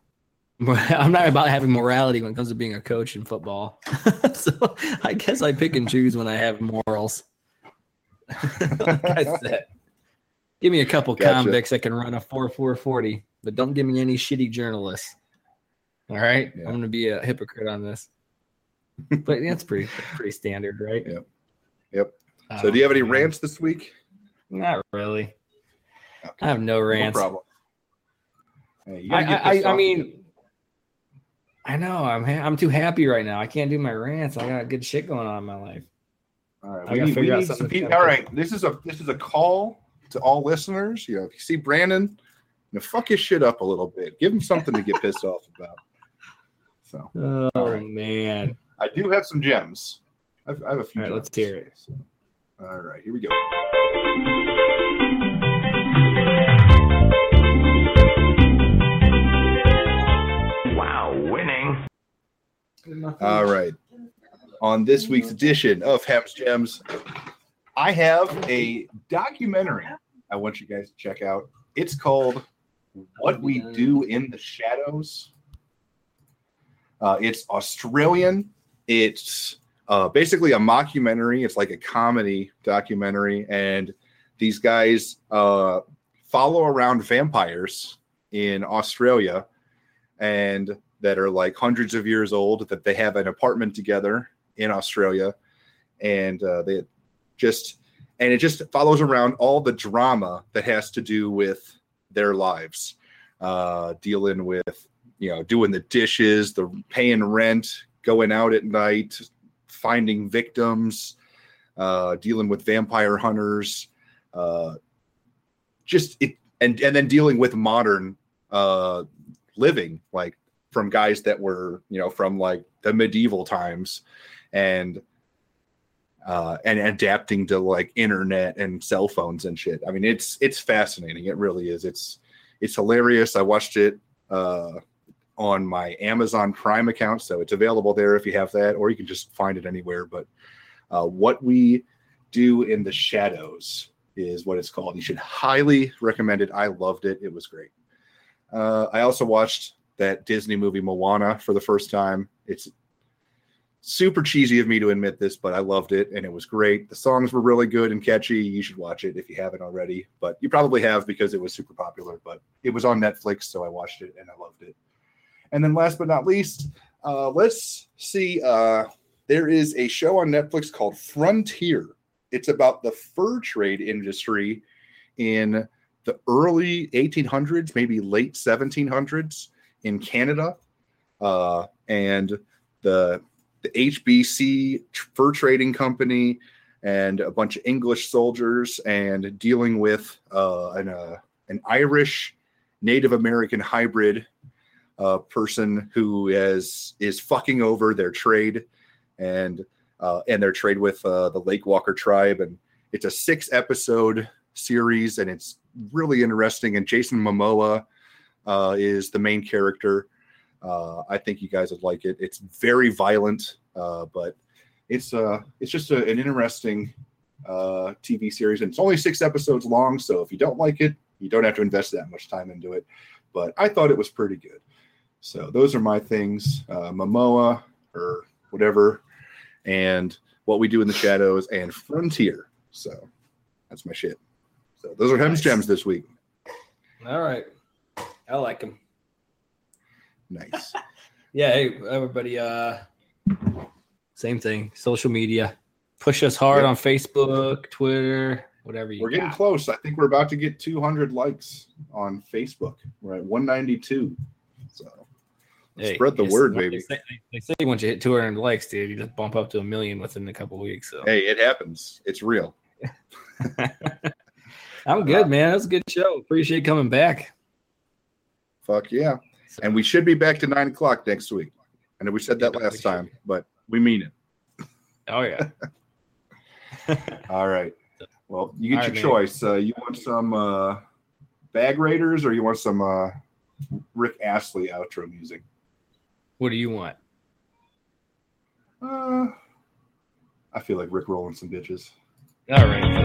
I'm not about having morality when it comes to being a coach in football. So I guess I pick and choose when I have morals. Like I said, give me a couple gotcha. convicts that can run a four four forty, but don't give me any shitty journalists. All right, yeah. I'm gonna be a hypocrite on this, but that's pretty pretty standard, right? Yep. Yep. So, um, do you have any rants this week? Not really. Okay. I have no rants. No problem. Hey, I, I, I, I mean, I know I'm ha- I'm too happy right now. I can't do my rants. I got good shit going on in my life. All right, we I gotta need, figure we out something. People, all right, this is a this is a call to all listeners. You know, if you see Brandon, you know, fuck his shit up a little bit. Give him something to get pissed off about. So, oh right. man, I do have some gems. I've, I have a few. All right, let's hear it. So, all right, here we go. Wow, winning. All right. On this week's edition of Ham's Gems, I have a documentary I want you guys to check out. It's called What We Do in the Shadows. Uh, it's Australian. It's Uh, basically a mockumentary. It's like a comedy documentary, and these guys uh, follow around vampires in Australia, and that are like hundreds of years old, that they have an apartment together in Australia, and uh, they just and it just follows around all the drama that has to do with their lives, uh, dealing with, you know, doing the dishes, the paying rent, going out at night, finding victims, uh, dealing with vampire hunters, uh, just it, and and then dealing with modern uh, living, like from guys that were, you know, from like the medieval times, and uh, and adapting to like internet and cell phones and shit. I mean, it's it's fascinating. It really is. It's it's hilarious. I watched it Uh, on my Amazon Prime account, so it's available there if you have that, or you can just find it anywhere. But uh, What We Do in the Shadows is what it's called. You should highly recommend it. I loved it. It was great. Uh, I also watched that Disney movie Moana for the first time. It's super cheesy of me to admit this, but I loved it, and it was great. The songs were really good and catchy. You should watch it if you haven't already, but you probably have because it was super popular, but it was on Netflix, so I watched it, and I loved it. And then last but not least, uh, let's see. Uh, there is a show on Netflix called Frontier. It's about the fur trade industry in the early eighteen hundreds, maybe late seventeen hundreds in Canada. Uh, and the, the H B C fur trading company and a bunch of English soldiers, and dealing with uh, an, uh, an Irish Native American hybrid a person who is is fucking over their trade, and uh, and their trade with uh, the Lake Walker tribe. And it's a six episode series, and it's really interesting. And Jason Momoa uh, is the main character. Uh, I think you guys would like it. It's very violent, uh, but it's uh it's just a, an interesting uh, T V series, and it's only six episodes long. So if you don't like it, you don't have to invest that much time into it. But I thought it was pretty good. So those are my things, uh, Momoa or whatever, and What We Do in the Shadows, and Frontier. So that's my shit. So those are Hem's nice. Gems this week. All right. I like them. Nice. Yeah, hey, everybody, uh, same thing, social media. Push us hard yep. on Facebook, Twitter, whatever you We're got. Getting close. I think we're about to get two hundred likes on Facebook. We're at one ninety-two. So hey, spread the yes, word, baby. They say, they say once you hit two hundred likes, dude, you just bump up to a million within a couple of weeks. So hey, it happens. It's real. I'm good, man. That was a good show. Appreciate coming back. Fuck yeah. And we should be back to nine o'clock next week. I know we said that last time, but we mean it. Oh, yeah. All right. Well, you get All your right, choice. Uh, you want some uh, Bag Raiders or you want some uh, Rick Astley outro music? What do you want? Uh, I feel like Rick rolling some bitches. All right.